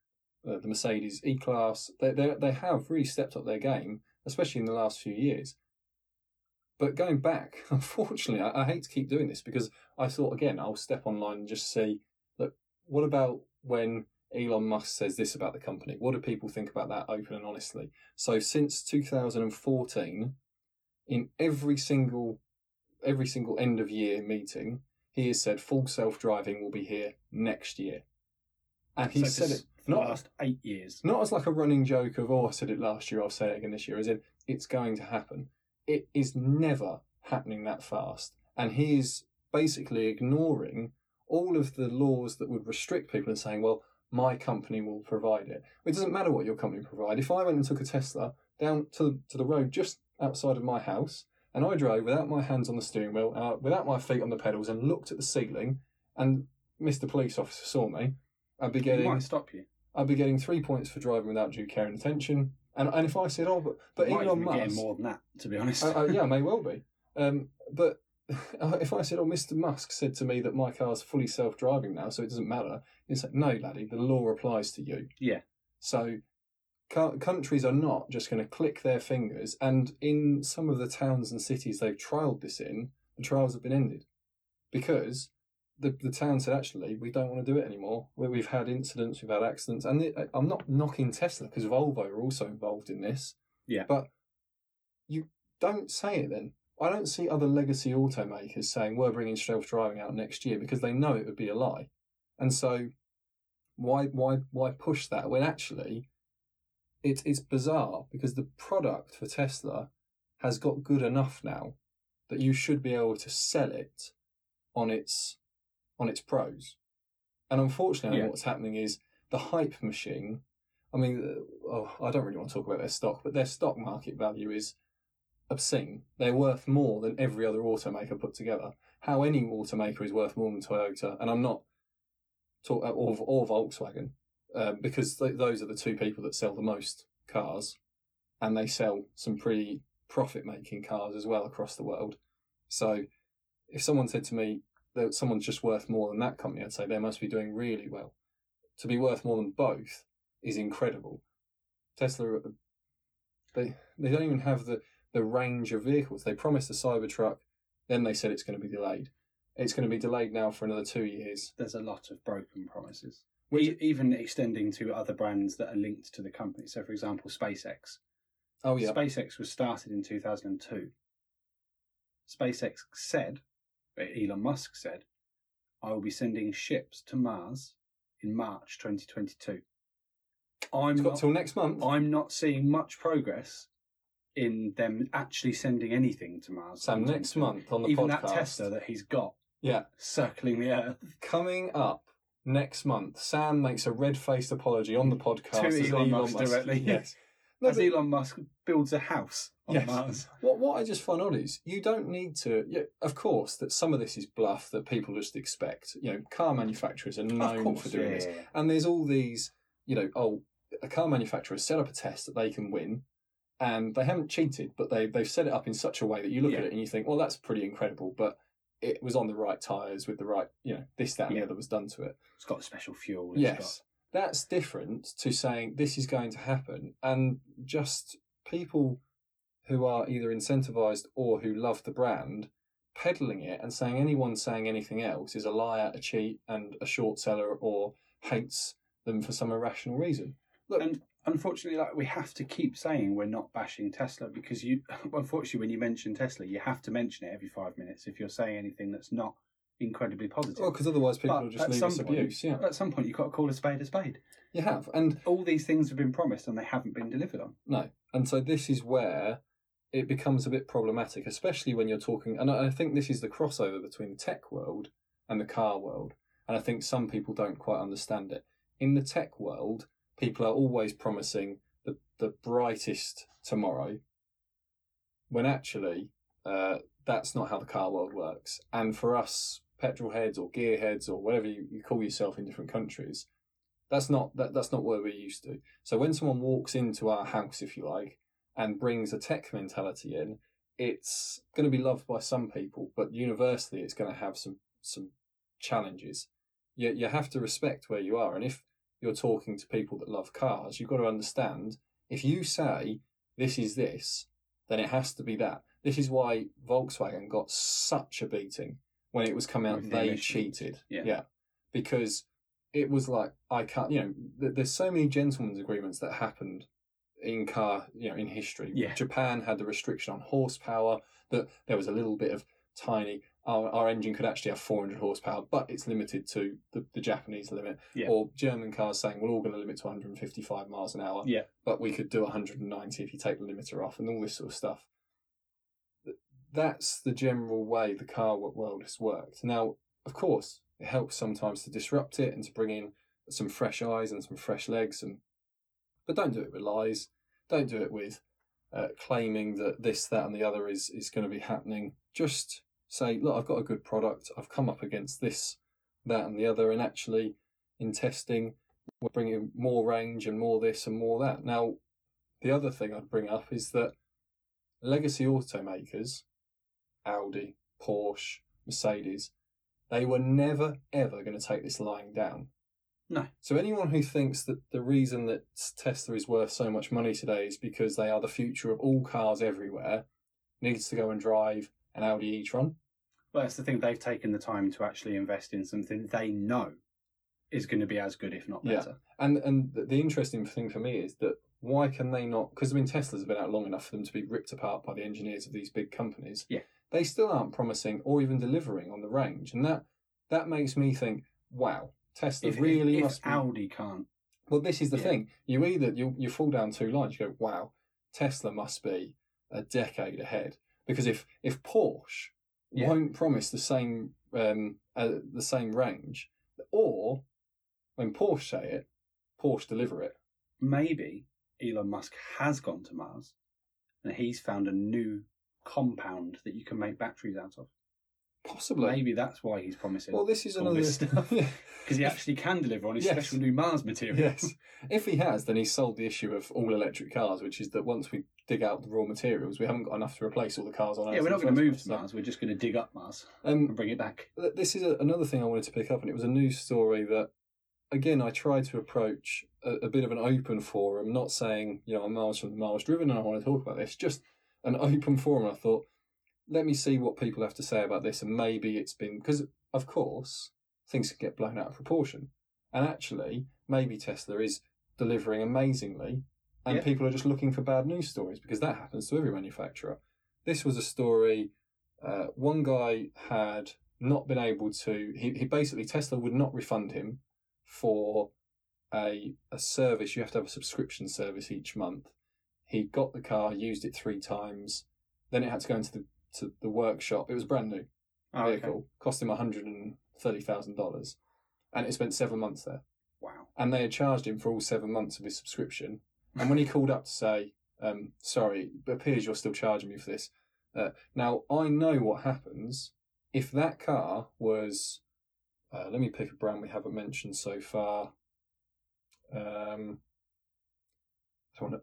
uh, the Mercedes E-Class. They, they they have really stepped up their game, especially in the last few years. But going back, unfortunately, I, I hate to keep doing this because I thought, again, I'll step online and just say, look, what about when Elon Musk says this about the company? What do people think about that, open and honestly? So since two thousand fourteen, in every single every single end of year meeting, he has said full self-driving will be here next year. And he so said it not the last eight years. Not as like a running joke of, oh, I said it last year, I'll say it again this year, as in it's going to happen. It is never happening that fast. And he is basically ignoring all of the laws that would restrict people and saying, well, my company will provide it. It doesn't matter what your company provide. If I went and took a Tesla down to, to the road just outside of my house and I drove without my hands on the steering wheel, uh, without my feet on the pedals and looked at the ceiling and Mister Police Officer saw me, I'd be getting... He might stop you. I'd be getting three points for driving without due care and attention. And and if I said, oh, but, but might Elon Musk... Might even be getting more than that, to be honest. uh, uh, yeah, I may well be. Um, but... If I said, oh, Mister Musk said to me that my car's fully self-driving now, so it doesn't matter, it's like, no, laddie, the law applies to you. Yeah. So ca- countries are not just going to click their fingers, and in some of the towns and cities they've trialled this in, the trials have been ended. Because the the town said, actually, we don't want to do it anymore. We, we've had incidents, we've had accidents, and it, I'm not knocking Tesla, because Volvo are also involved in this. Yeah. But you don't say it then. I don't see other legacy automakers saying we're bringing self-driving out next year because they know it would be a lie. And so why why why push that when actually it is bizarre because the product for Tesla has got good enough now that you should be able to sell it on its on its pros. And unfortunately, yeah. What's happening is the hype machine. I mean, oh, I don't really want to talk about their stock, but their stock market value is obscene. They're worth more than every other automaker put together. How any automaker is worth more than Toyota, and I'm not talk or, or Volkswagen, uh, because th- those are the two people that sell the most cars, and they sell some pretty profit-making cars as well across the world. So, if someone said to me that someone's just worth more than that company, I'd say they must be doing really well. To be worth more than both is incredible. Tesla, they they don't even have the the range of vehicles. They promised the Cybertruck, then they said it's going to be delayed. It's going to be delayed now for another two years. There's a lot of broken promises, which, e- even extending to other brands that are linked to the company. So, for example, SpaceX. Oh, yeah. SpaceX was started in two thousand two. SpaceX said, Elon Musk said, I will be sending ships to Mars in March twenty twenty-two. I'm it's got not, till next month. I'm not seeing much progress in them actually sending anything to Mars. So next month on the podcast. Even that Tesla that he's got. Yeah. Circling the Earth. Coming up next month, Sam makes a red-faced apology on the podcast. To Elon Musk directly. Yes. As Elon Musk builds a house on Mars. What what I just find odd is you don't need to... Yeah, of course, that some of this is bluff that people just expect. You know, car manufacturers are known for doing this. And there's all these, you know, oh, a car manufacturer set up a test that they can win. And they haven't cheated, but they, they've set it up in such a way that you look yeah. at it and you think, well, that's pretty incredible, but it was on the right tyres with the right, you know, this, that, and yeah. the other was done to it. It's got special fuel. Yes. Got... That's different to saying this is going to happen. And just people who are either incentivised or who love the brand peddling it and saying anyone saying anything else is a liar, a cheat, and a short seller or hates them for some irrational reason. Look, and unfortunately, like we have to keep saying we're not bashing Tesla because you, unfortunately, when you mention Tesla, you have to mention it every five minutes if you're saying anything that's not incredibly positive. Well, because otherwise people will just leave us abuse. Yeah. At some point, you've got to call a spade a spade. You have, and all these things have been promised and they haven't been delivered on. No, and so this is where it becomes a bit problematic, especially when you're talking. And I think this is the crossover between the tech world and the car world, and I think some people don't quite understand it. In the tech world, people are always promising the, the brightest tomorrow when actually uh, that's not how the car world works. And for us petrol heads or gear heads or whatever you, you call yourself in different countries, that's not that, that's not where we're used to. So when someone walks into our house, if you like, and brings a tech mentality in, it's going to be loved by some people, but universally it's going to have some, some challenges. You, you have to respect where you are. And if you're talking to people that love cars, you've got to understand if you say this is this, then it has to be that. This is why Volkswagen got such a beating when it was come out. With they the cheated. Yeah. yeah. Because it was like, I can't, you know, th- there's so many gentlemen's agreements that happened in car, you know, in history. Yeah. Japan had the restriction on horsepower, that there was a little bit of tiny, our, our engine could actually have four hundred horsepower, but it's limited to the, the Japanese limit. Yeah. Or German cars saying, we're all going to limit to one hundred fifty-five miles an hour, yeah. but we could do one hundred ninety if you take the limiter off, and all this sort of stuff. That's the general way the car world has worked. Now, of course, it helps sometimes to disrupt it and to bring in some fresh eyes and some fresh legs, and but don't do it with lies. Don't do it with uh, claiming that this, that, and the other is is going to be happening. Just say, look, I've got a good product. I've come up against this, that, and the other, and actually, in testing, we're bringing more range and more this and more that. Now, the other thing I'd bring up is that legacy automakers, Audi, Porsche, Mercedes, they were never, ever going to take this lying down. No. So anyone who thinks that the reason that Tesla is worth so much money today is because they are the future of all cars everywhere needs to go and drive an Audi e-tron. Well, that's the thing. They've taken the time to actually invest in something they know is going to be as good, if not better. Yeah. And, and the interesting thing for me is that why can they not... Because, I mean, Tesla's been out long enough for them to be ripped apart by the engineers of these big companies. Yeah. They still aren't promising or even delivering on the range. And that that makes me think, wow, Tesla if, really if, if must be... Audi can't. Well, this is the yeah. thing. You either, you you fall down two lines. You go, wow, Tesla must be a decade ahead. Because if, if Porsche yeah. won't promise the same um uh, the same range, or when Porsche say it, Porsche deliver it. Maybe Elon Musk has gone to Mars and he's found a new... compound that you can make batteries out of. Possibly. Maybe that's why he's promising. Well, this is all another this stuff because yeah. he actually can deliver on his yes. special new Mars material. Yes. If he has, then he's solved the issue of all electric cars, which is that once we dig out the raw materials, we haven't got enough to replace all the cars on Earth. Yeah, we're not going to move to Mars. We're just going to dig up Mars um, and bring it back. This is a, another thing I wanted to pick up, and it was a news story that, again, I tried to approach a, a bit of an open forum, not saying, you know, I'm Mars from the Mars Driven and I want to talk about this. Just an open forum. I thought, let me see what people have to say about this, and maybe it's been because, of course, things can get blown out of proportion, and actually, maybe Tesla is delivering amazingly, and yeah. people are just looking for bad news stories because that happens to every manufacturer. This was a story. Uh, one guy had not been able to. He, he basically Tesla would not refund him for a a service. You have to have a subscription service each month. He got the car, used it three times, then it had to go into the to the workshop. It was a brand new oh, vehicle, okay. cost him one hundred thirty thousand dollars, and it spent seven months there. Wow. And they had charged him for all seven months of his subscription. And when he called up to say, um, sorry, it appears you're still charging me for this. Uh, now, I know what happens if that car was, uh, let me pick a brand we haven't mentioned so far. Um...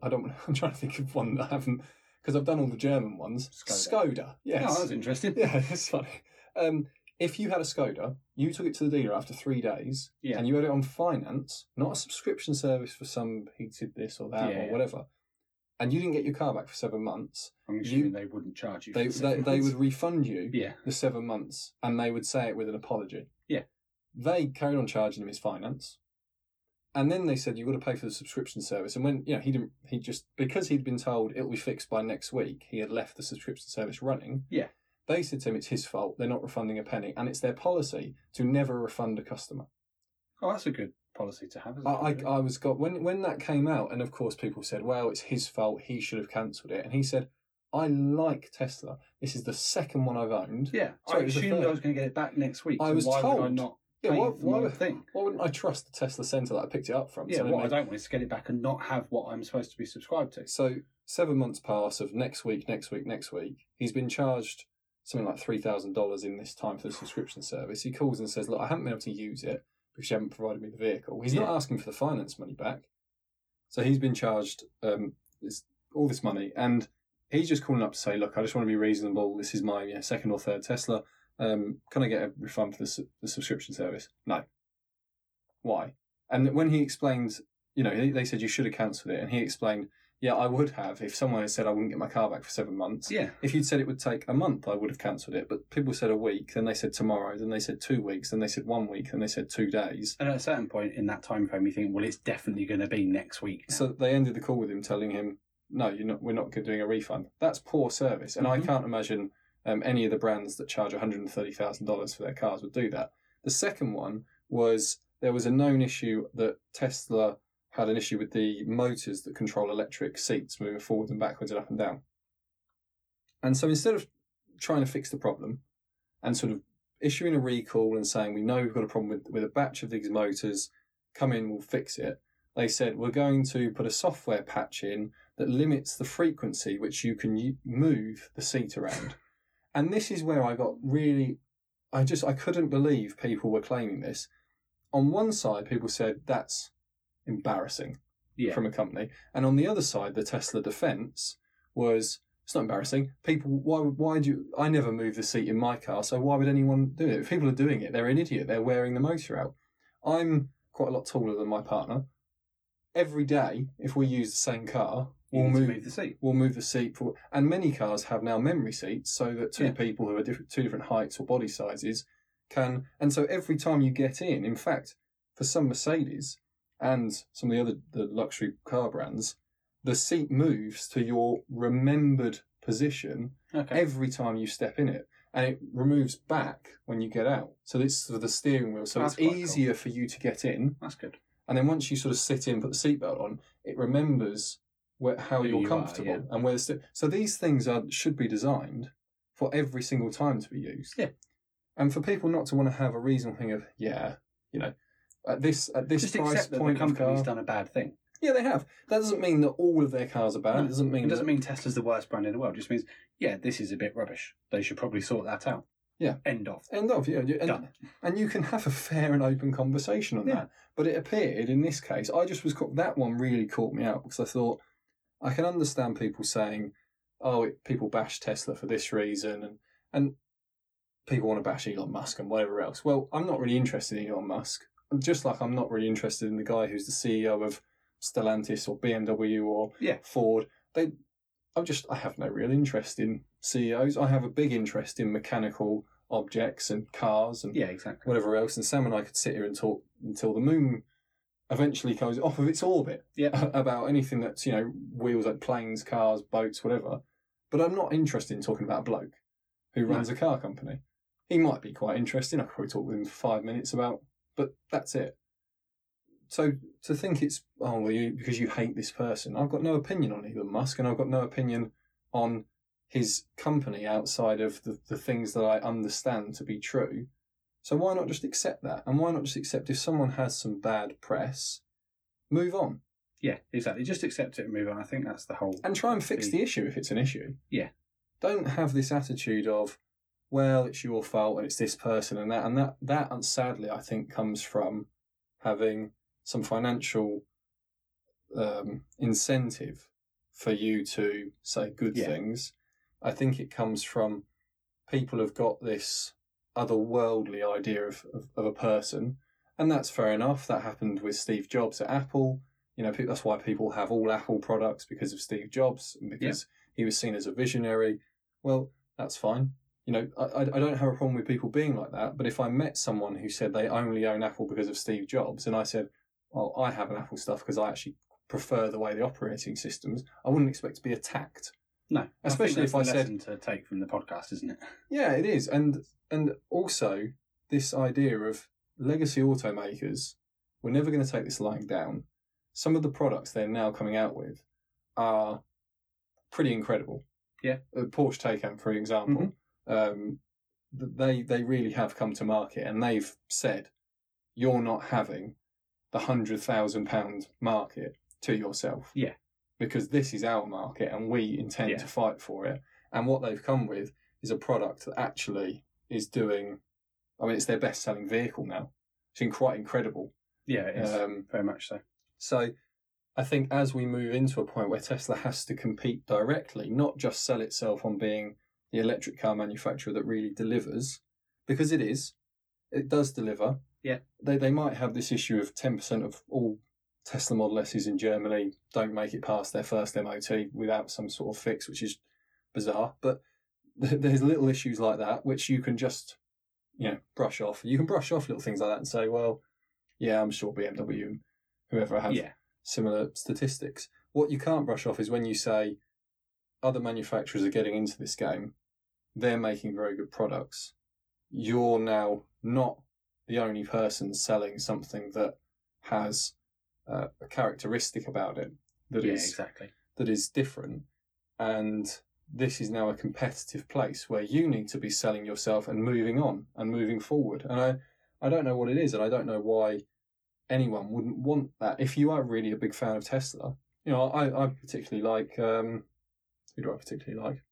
I don't. I'm trying to think of one that I haven't, because I've done all the German ones. Skoda. Skoda yes. Oh, that was interesting. Yeah, it's funny. Um, if you had a Skoda, you took it to the dealer after three days, yeah. and you had it on finance, not a subscription service for some heated this or that yeah, or whatever, yeah. and you didn't get your car back for seven months. I'm assuming you, they wouldn't charge you. They for they, they would refund you yeah. the seven months, and they would say it with an apology. Yeah. They carried on charging him his finance. And then they said, you've got to pay for the subscription service. And when, you know, he didn't, he just, because he'd been told it'll be fixed by next week, he had left the subscription service running. Yeah. They said to him, it's his fault. They're not refunding a penny. And it's their policy to never refund a customer. Oh, that's a good policy to have, isn't I, it? Really? I, I was got, when, when that came out, and of course people said, well, it's his fault. He should have cancelled it. And he said, I like Tesla. This is the second one I've owned. Yeah. Sorry, I assumed I was going to get it back next week. I so was why told. Would I not? Yeah, why, why, would, why wouldn't I trust the Tesla Centre that I picked it up from? Yeah, so what I don't want is to get it back and not have what I'm supposed to be subscribed to. So seven months pass of next week, next week, next week. He's been charged something like three thousand dollars in this time for the subscription service. He calls and says, look, I haven't been able to use it because you haven't provided me the vehicle. He's yeah. not asking for the finance money back. So he's been charged um, this, all this money, and he's just calling up to say, look, I just want to be reasonable. This is my yeah, second or third Tesla. Um, can I get a refund for the, su- the subscription service? No. Why? And when he explained, you know, they said you should have cancelled it, and he explained, Yeah, I would have. If someone had said I wouldn't get my car back for seven months, yeah. If you'd said it would take a month, I would have cancelled it. But people said a week, then they said tomorrow, then they said two weeks, then they said one week, then they said two days. And at a certain point in that time frame, you think, well, it's definitely going to be next week now. So they ended the call with him telling him, no, you're not, we're not doing a refund. That's poor service. And mm-hmm. I can't imagine um, any of the brands that charge one hundred thirty thousand dollars for their cars would do that. The second one was there was a known issue that Tesla had an issue with the motors that control electric seats moving forwards and backwards and up and down. And so instead of trying to fix the problem and sort of issuing a recall and saying, we know we've got a problem with, with a batch of these motors, come in, we'll fix it. They said, we're going to put a software patch in that limits the frequency which you can u- move the seat around. And this is where I got really, I just, I couldn't believe people were claiming this. On one side, people said, that's embarrassing yeah. from a company. And on the other side, the Tesla defense was, it's not embarrassing. People, why why do you, I never move the seat in my car, so why would anyone do it? If people are doing it, they're an idiot. They're wearing the motor out. I'm quite a lot taller than my partner. Every day, if we use the same car, we'll move, move the seat. We'll move the seat. For, and many cars have now memory seats so that two yeah. people who are different, two different heights or body sizes can. And so every time you get in, in fact, for some Mercedes and some of the other the luxury car brands, the seat moves to your remembered position okay. every time you step in it. And it removes back when you get out. So it's for the steering wheel. So That's it's easier cool. for you to get in. That's good. And then once you sort of sit in, put the seatbelt on, it remembers where, how Who you're you comfortable are, yeah. and where the st- so these things are should be designed for every single time to be used. Yeah, and for people not to want to have a reasonable thing of yeah, you know, at this at this Just price point, that the company's done a bad thing. Yeah, they have. That doesn't mean that all of their cars are bad. No, it doesn't mean it doesn't that... mean Tesla's the worst brand in the world. It just means yeah, this is a bit rubbish. They should probably sort that out. Yeah. End of. End of, yeah. And, Done. And you can have a fair and open conversation on yeah. that. But it appeared in this case, I just was caught, that one really caught me out because I thought, I can understand people saying, oh, it, people bash Tesla for this reason and, and people want to bash Elon Musk and whatever else. Well, I'm not really interested in Elon Musk. Just like I'm not really interested in the guy who's the C E O of Stellantis or B M W or yeah. Ford. They, I'm just, I have no real interest in C E Os. I have a big interest in mechanical objects and cars and yeah, exactly. whatever else. And Sam and I could sit here and talk until the moon eventually goes off of its orbit yeah. about anything that's, you know, wheels like planes, cars, boats, whatever. But I'm not interested in talking about a bloke who runs no. a car company. He might be quite interesting. I could probably talk with him for five minutes about, but that's it. So to think it's, oh, well, you, because you hate this person. I've got no opinion on Elon Musk and I've got no opinion on his company outside of the, the things that I understand to be true. So why not just accept that? And why not just accept if someone has some bad press, move on? Yeah, exactly. Just accept it and move on. I think that's the whole... And try and fix the, the issue if it's an issue. Yeah. Don't have this attitude of, well, it's your fault and it's this person and that. And that, that and sadly, I think, comes from having some financial um, incentive for you to say good yeah. things. I think it comes from people have got this otherworldly idea of, of, of a person, and that's fair enough. That happened with Steve Jobs at Apple. You know, people, that's why people have all Apple products because of Steve Jobs, and because yeah. he was seen as a visionary. Well, that's fine. You know, I, I don't have a problem with people being like that, but if I met someone who said they only own Apple because of Steve Jobs, and I said, well, I have an Apple stuff because I actually prefer the way the operating systems, I wouldn't expect to be attacked. No, especially I think that's if I said to take from the podcast, isn't it? Yeah, it is, and and also this idea of legacy automakers, we're never going to take this lying down. Some of the products they're now coming out with are pretty incredible. Yeah, the Porsche Taycan, for example, mm-hmm. um, they they really have come to market, and they've said you're not having the hundred thousand pound market to yourself. Yeah. Because this is our market and we intend yeah. to fight for it. And what they've come with is a product that actually is doing, I mean, it's their best-selling vehicle now. It's been quite incredible. Yeah, it is, um, very much so. So I think as we move into a point where Tesla has to compete directly, not just sell itself on being the electric car manufacturer that really delivers, because it is, it does deliver. Yeah. They, they might have this issue of ten percent of all Tesla Model S's in Germany don't make it past their first M O T without some sort of fix, which is bizarre. But th- there's little issues like that, which you can just, you know, brush off. You can brush off little things like that and say, well, yeah, I'm sure B M W and whoever have yeah. similar statistics. What you can't brush off is when you say other manufacturers are getting into this game, they're making very good products. You're now not the only person selling something that has uh, a characteristic about it that yeah, is exactly. that is different. And this is now a competitive place where you need to be selling yourself and moving on and moving forward. And I, I don't know what it is, and I don't know why anyone wouldn't want that. If you are really a big fan of Tesla, you know, I, I particularly like, um, who do I particularly like?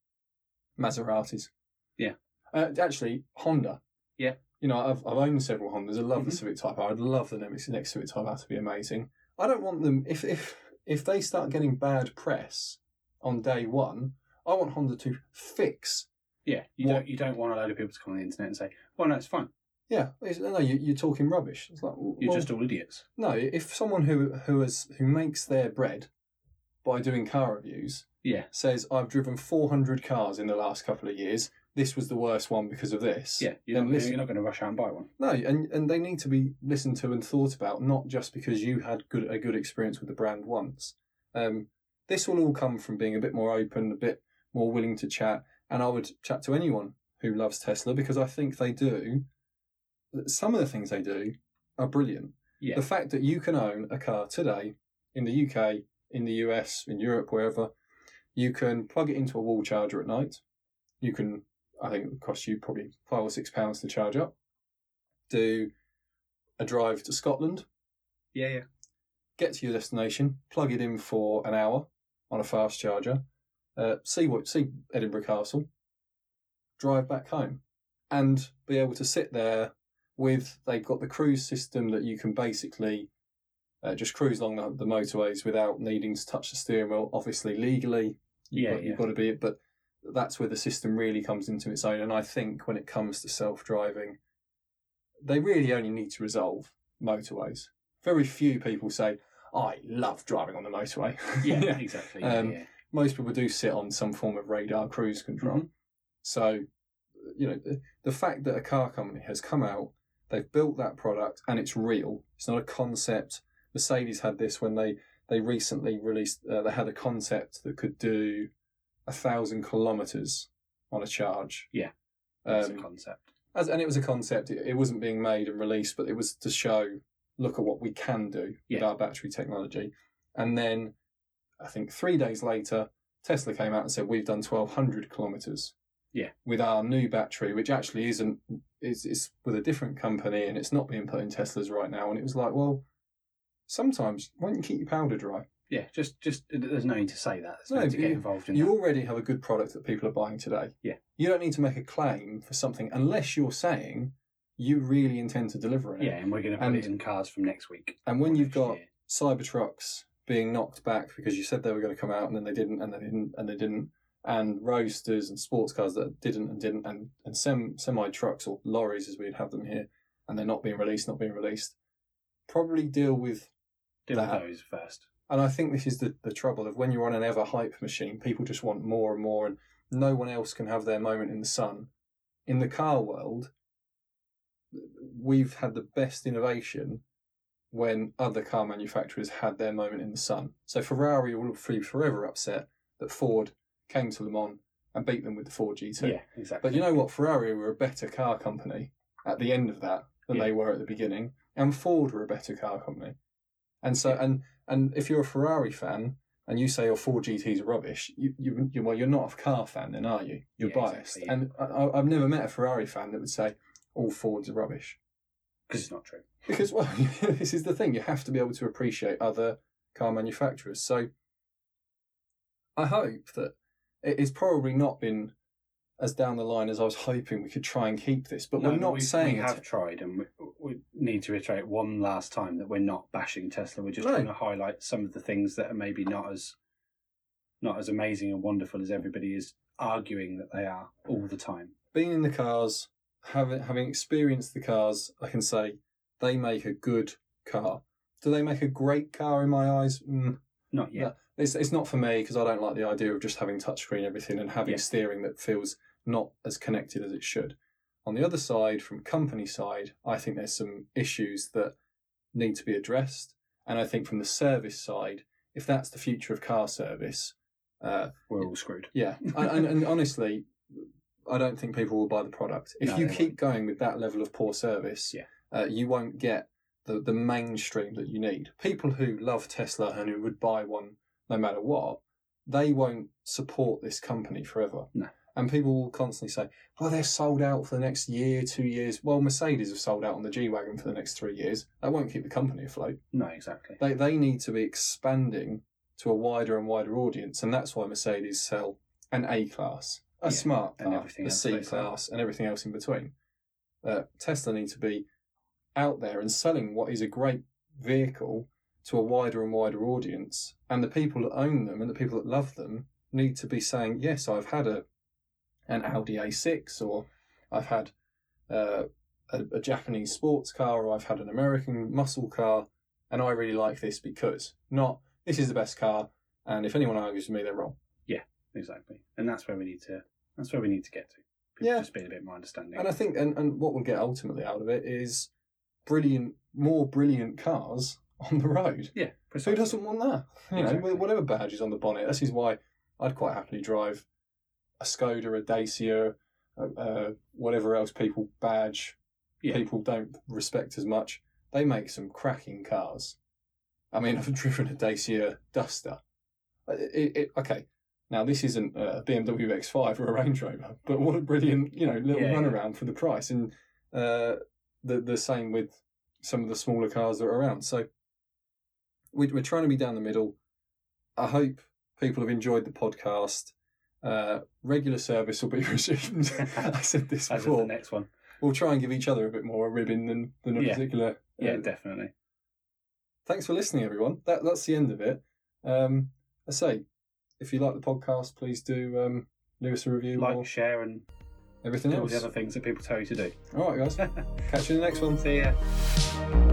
Maseratis. Yeah. Uh, actually, Honda. Yeah. You know, I've I've owned several Hondas. I love mm-hmm. the Civic Type R. I'd love the next Civic Type R to be amazing. I don't want them, if if if they start getting bad press on day one, I want Honda to fix. Yeah, you what, don't you don't want a load of people to come on the internet and say, well, no, it's fine. Yeah, it's, no, you, you're talking rubbish. It's like, well, you're just all idiots. No, if someone who who has who makes their bread by doing car reviews, yeah, says I've driven four hundred cars in the last couple of years. This was the worst one because of this. Yeah, you're not, listen, you're not going to rush out and buy one. No, and, and they need to be listened to and thought about, not just because you had good a good experience with the brand once. Um, this will all come from being a bit more open, a bit more willing to chat, and I would chat to anyone who loves Tesla because I think they do. Some of the things they do are brilliant. Yeah. The fact that you can own a car today in the U K, in the U S, in Europe, wherever, you can plug it into a wall charger at night. You can... I think it would cost you probably five or six pounds to charge up. Do a drive to Scotland. Yeah, yeah. Get to your destination, plug it in for an hour on a fast charger, uh, see what see Edinburgh Castle, drive back home, and be able to sit there with, they've got the cruise system that you can basically uh, just cruise along the, the motorways without needing to touch the steering wheel, obviously legally. You've yeah, got, yeah. You've got to be it, but... That's where the system really comes into its own. And I think when it comes to self-driving, they really only need to resolve motorways. Very few people say, I love driving on the motorway. Yeah, yeah. exactly. Yeah, um, yeah. Most people do sit on some form of radar cruise control. Mm-hmm. So, you know, the, the fact that a car company has come out, they've built that product and it's real. It's not a concept. Mercedes had this when they, they recently released, uh, they had a concept that could do... a thousand kilometres on a charge. Yeah, that's um, a concept. As, and it was a concept. It, it wasn't being made and released, but it was to show, look at what we can do yeah. with our battery technology. And then, I think three days later, Tesla came out and said, we've done twelve hundred kilometres yeah. with our new battery, which actually isn't, it's, it's with a different company and it's not being put in Teslas right now. And it was like, well, sometimes, why don't you keep your powder dry? Yeah, just, just there's no need to say that. There's no, no need to get involved in you that. You already have a good product that people are buying today. Yeah. You don't need to make a claim for something unless you're saying you really intend to deliver on it. Yeah, and we're going to put and, it in cars from next week. And when you've got year. Cybertrucks being knocked back because you said they were going to come out and then they didn't and they didn't and they didn't, and Roadsters and sports cars that didn't and didn't, and, and sem, semi-trucks or lorries as we'd have them here, and they're not being released, not being released, probably deal with Deal that. with those first. And I think this is the, the trouble of when you're on an ever-hype machine, people just want more and more, and no one else can have their moment in the sun. In the car world, we've had the best innovation when other car manufacturers had their moment in the sun. So Ferrari will be forever upset that Ford came to Le Mans and beat them with the Ford G T. Yeah, exactly. But you know what? Ferrari were a better car company at the end of that than yeah. they were at the beginning, and Ford were a better car company. And so, and and if you're a Ferrari fan and you say your Ford G T's are rubbish, you, you you well, you're not a car fan, then are you? You're yeah, biased. Exactly, yeah. And I, I've never met a Ferrari fan that would say all Fords are rubbish because it's not true. Because well, this is the thing: you have to be able to appreciate other car manufacturers. So I hope that it's probably not been as down the line as I was hoping we could try and keep this, but no, we're not we, saying we have it. tried and. We, We need to reiterate one last time that we're not bashing Tesla. We're just no. trying to highlight some of the things that are maybe not as not as amazing and wonderful as everybody is arguing that they are all the time. Being in the cars, having having experienced the cars, I can say they make a good car. Do they make a great car in my eyes? Mm. Not yet. No, it's, it's not for me, because I don't like the idea of just having touchscreen everything and having yeah. steering that feels not as connected as it should. On the other side, from company side, I think there's some issues that need to be addressed. And I think from the service side, if that's the future of car service... Uh, We're all screwed. Yeah. and, and, and honestly, I don't think people will buy the product. If no, you keep won't. going with that level of poor service, yeah. uh, you won't get the, the mainstream that you need. People who love Tesla and who would buy one no matter what, they won't support this company forever. No. And people will constantly say, well, they're sold out for the next year, two years. Well, Mercedes have sold out on the G-Wagon for the next three years. That won't keep the company afloat. No, exactly. They they need to be expanding to a wider and wider audience, and that's why Mercedes sell an A-Class, a yeah, smart car, and everything a C-Class, and everything else in between. Uh, Tesla need to be out there and selling what is a great vehicle to a wider and wider audience, and the people that own them and the people that love them need to be saying, yes, I've had a an Audi A six, or I've had uh, a, a Japanese sports car, or I've had an American muscle car, and I really like this because, not, this is the best car, and if anyone argues with me, they're wrong. Yeah, exactly. And that's where we need to, that's where we need to get to. People yeah. just being a bit more understanding. And I think, and, and what we'll get ultimately out of it is brilliant, more brilliant cars on the road. Yeah, precisely. Who doesn't want that? You exactly. know, whatever badge is on the bonnet, this is why I'd quite happily drive a Skoda, a Dacia, uh, uh, whatever else people badge, yeah. people don't respect as much. They make some cracking cars. I mean, I've driven a Dacia Duster. It, it, okay, now this isn't a B M W X five or a Range Rover, but what a brilliant, you know, little yeah, runaround yeah. for the price. And uh, the the same with some of the smaller cars that are around. So we, we're trying to be down the middle. I hope people have enjoyed the podcast. Uh, regular service will be resumed. I said this As before. As the next one. We'll try and give each other a bit more a ribbon than, than a yeah. particular... Uh, yeah, definitely. Thanks for listening, everyone. That That's the end of it. Um, I say, if you like the podcast, please do um, leave us a review. Like, or share, and everything else. All the other things that people tell you to do. All right, guys. Catch you in the next one. See ya.